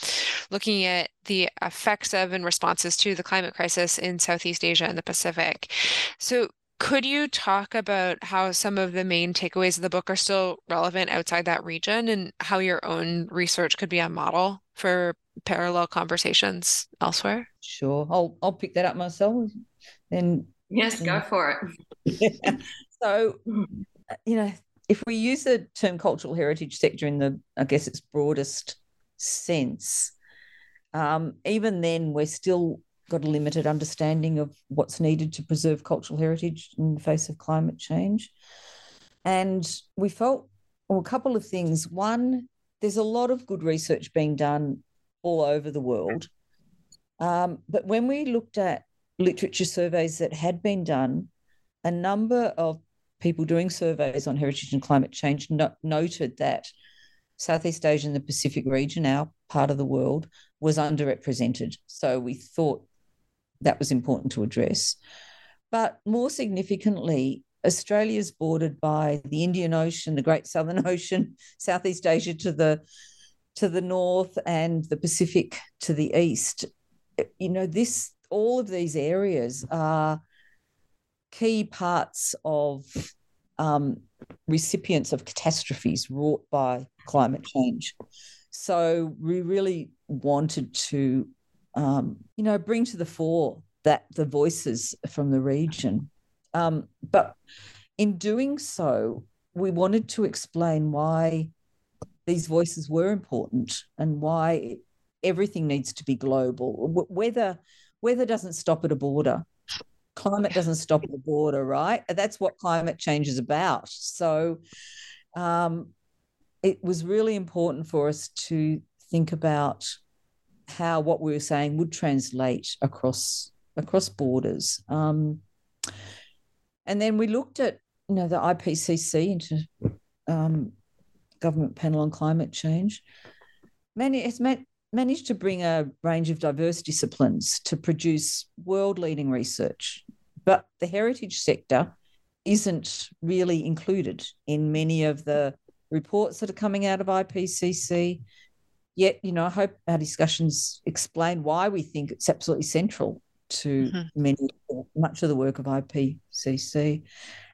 looking at the effects of and responses to the climate crisis in Southeast Asia and the Pacific. So could you talk about how some of the main takeaways of the book are still relevant outside that region, and how your own research could be a model for parallel conversations elsewhere? Sure. I'll, I'll pick that up myself then. Yes, go for it. Yeah. So, you know, if we use the term cultural heritage sector in the, I guess, its broadest sense. Um, even then, we're still got a limited understanding of what's needed to preserve cultural heritage in the face of climate change. And we felt, well, a couple of things. One, there's a lot of good research being done all over the world. Um, but when we looked at literature surveys that had been done, a number of people doing surveys on heritage and climate change not, noted that Southeast Asia and the Pacific region, our part of the world, was underrepresented. So we thought that was important to address. But more significantly, Australia is bordered by the Indian Ocean, the Great Southern Ocean, Southeast Asia to the to the north, and the Pacific to the east. You know, this all of these areas are key parts of um, recipients of catastrophes wrought by climate change. So we really wanted to, um, you know, bring to the fore that the voices from the region. Um, but in doing so, we wanted to explain why these voices were important and why everything needs to be global. Weather, weather doesn't stop at a border. Climate doesn't stop at a border, right? That's what climate change is about. So um, it was really important for us to think about how what we were saying would translate across across borders. Um, and then we looked at, you know, the I P C C, into um, Government Panel on Climate Change. Many, it's meant, managed to bring a range of diverse disciplines to produce world-leading research, but the heritage sector isn't really included in many of the reports that are coming out of I P C C. Yet, you know, I hope our discussions explain why we think it's absolutely central to mm-hmm. many, much of the work of I P C C.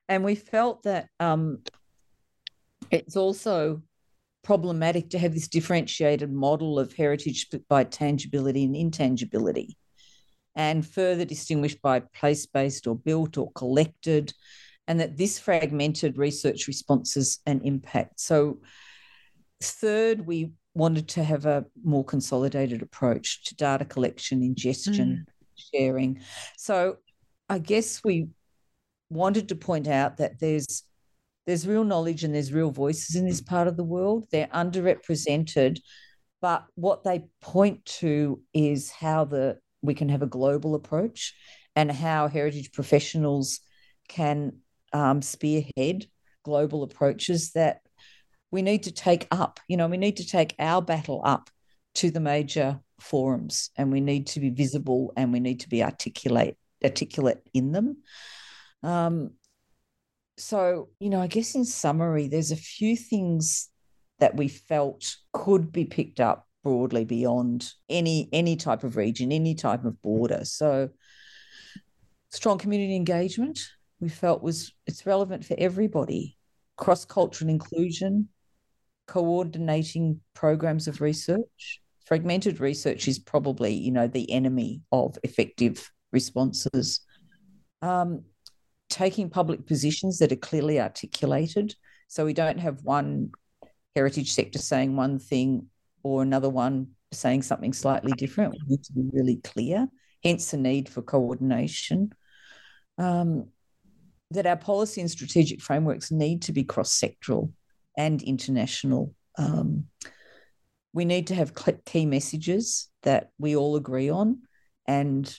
And we felt that um, it's also problematic to have this differentiated model of heritage by tangibility and intangibility, and further distinguished by place-based or built or collected, and that this fragmented research responses and impact. So third, we wanted to have a more consolidated approach to data collection, ingestion, mm. sharing. So I guess we wanted to point out that there's There's real knowledge and there's real voices in this part of the world. They're underrepresented, but what they point to is how the we can have a global approach and how heritage professionals can um, spearhead global approaches that we need to take up. You know, we need to take our battle up to the major forums, and we need to be visible and we need to be articulate, articulate in them. Um, So, you know, I guess in summary, there's a few things that we felt could be picked up broadly beyond any any type of region, any type of border. So strong community engagement, we felt was it's relevant for everybody. Cross-cultural inclusion, coordinating programs of research. Fragmented research is probably, you know, the enemy of effective responses. Um taking public positions that are clearly articulated, so we don't have one heritage sector saying one thing or another one saying something slightly different. We need to be really clear, hence the need for coordination. Um, that our policy and strategic frameworks need to be cross-sectoral and international. Um, we need to have key messages that we all agree on, and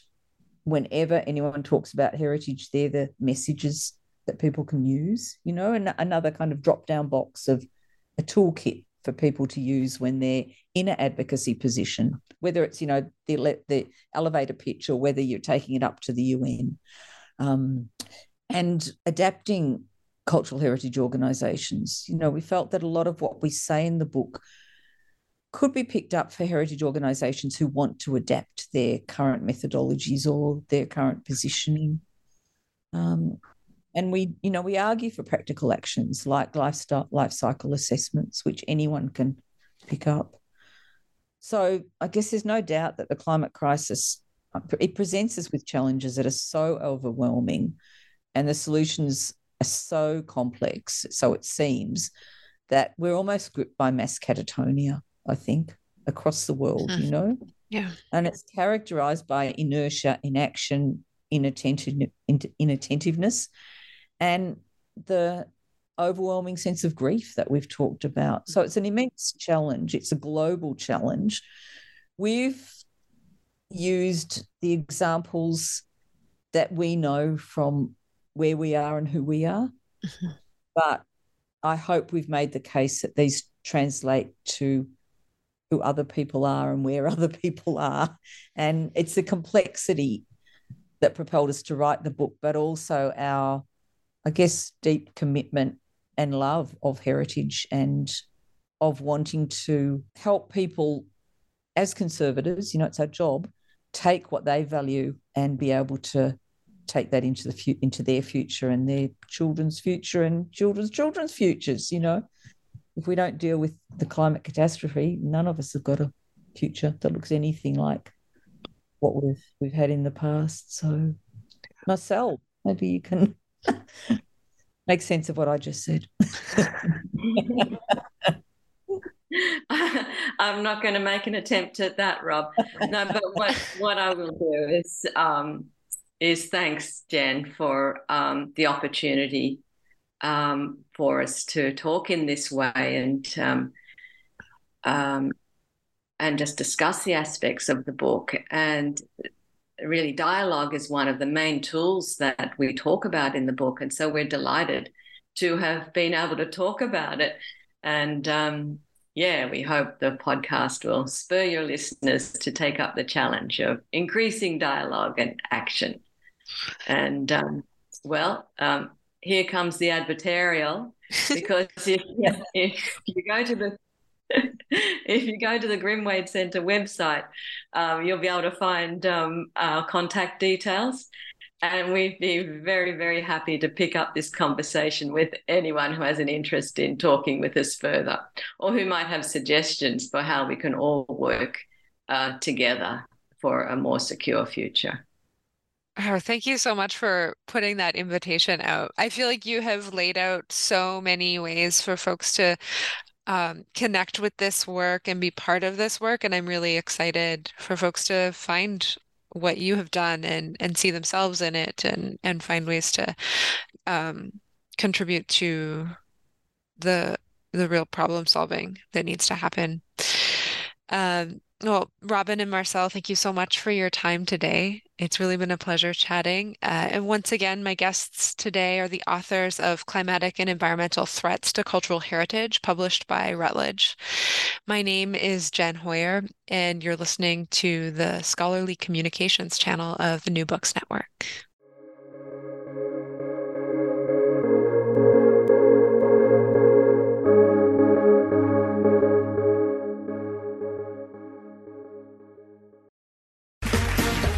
whenever anyone talks about heritage, they're the messages that people can use, you know, and another kind of drop-down box of a toolkit for people to use when they're in an advocacy position, whether it's, you know, the, the elevator pitch or whether you're taking it up to the U N. Um, and adapting cultural heritage organisations. You know, we felt that a lot of what we say in the book could be picked up for heritage organisations who want to adapt their current methodologies or their current positioning. Um, and we, you know, we argue for practical actions like lifestyle, life cycle assessments, which anyone can pick up. So I guess there's no doubt that the climate crisis, it presents us with challenges that are so overwhelming and the solutions are so complex, so it seems, that we're almost gripped by mass catatonia, I think. across the world, mm-hmm. you know? Yeah. And it's characterized by inertia, inaction, inattentiv- inattentiveness, and the overwhelming sense of grief that we've talked about. So it's an immense challenge. It's a global challenge. We've used the examples that we know from where we are and who we are, mm-hmm. but I hope we've made the case that these translate to who other people are and where other people are. And it's the complexity that propelled us to write the book, but also our, I guess, deep commitment and love of heritage and of wanting to help people as conservators, you know, it's our job, take what they value and be able to take that into the fu- into their future and their children's future and children's children's futures, you know. If we don't deal with the climate catastrophe, none of us have got a future that looks anything like what we've we've had in the past. So, Marcelle, maybe you can make sense of what I just said. I'm not going to make an attempt at that, Rob. No, but what, what I will do is um, is thanks, Jen, for um, the opportunity um, for us to talk in this way and um, um, and just discuss the aspects of the book. And really, dialogue is one of the main tools that we talk about in the book, and so we're delighted to have been able to talk about it. And um, yeah, we hope the podcast will spur your listeners to take up the challenge of increasing dialogue and action. And um, well, um, here comes the advertorial, because if, yeah. if you go to the if you go to the Grimwade Centre website, um, you'll be able to find um, our contact details. And we'd be very, very happy to pick up this conversation with anyone who has an interest in talking with us further, or who might have suggestions for how we can all work uh, together for a more secure future. Oh, thank you so much for putting that invitation out. I feel like you have laid out so many ways for folks to um, connect with this work and be part of this work. And I'm really excited for folks to find what you have done and, and see themselves in it and, and find ways to um, contribute to the the real problem solving that needs to happen. Um, well, Robyn and Marcelle, thank you so much for your time today. It's really been a pleasure chatting. Uh, and once again, my guests today are the authors of Climatic and Environmental Threats to Cultural Heritage, published by Routledge. My name is Jen Hoyer, and you're listening to the Scholarly Communications channel of the New Books Network.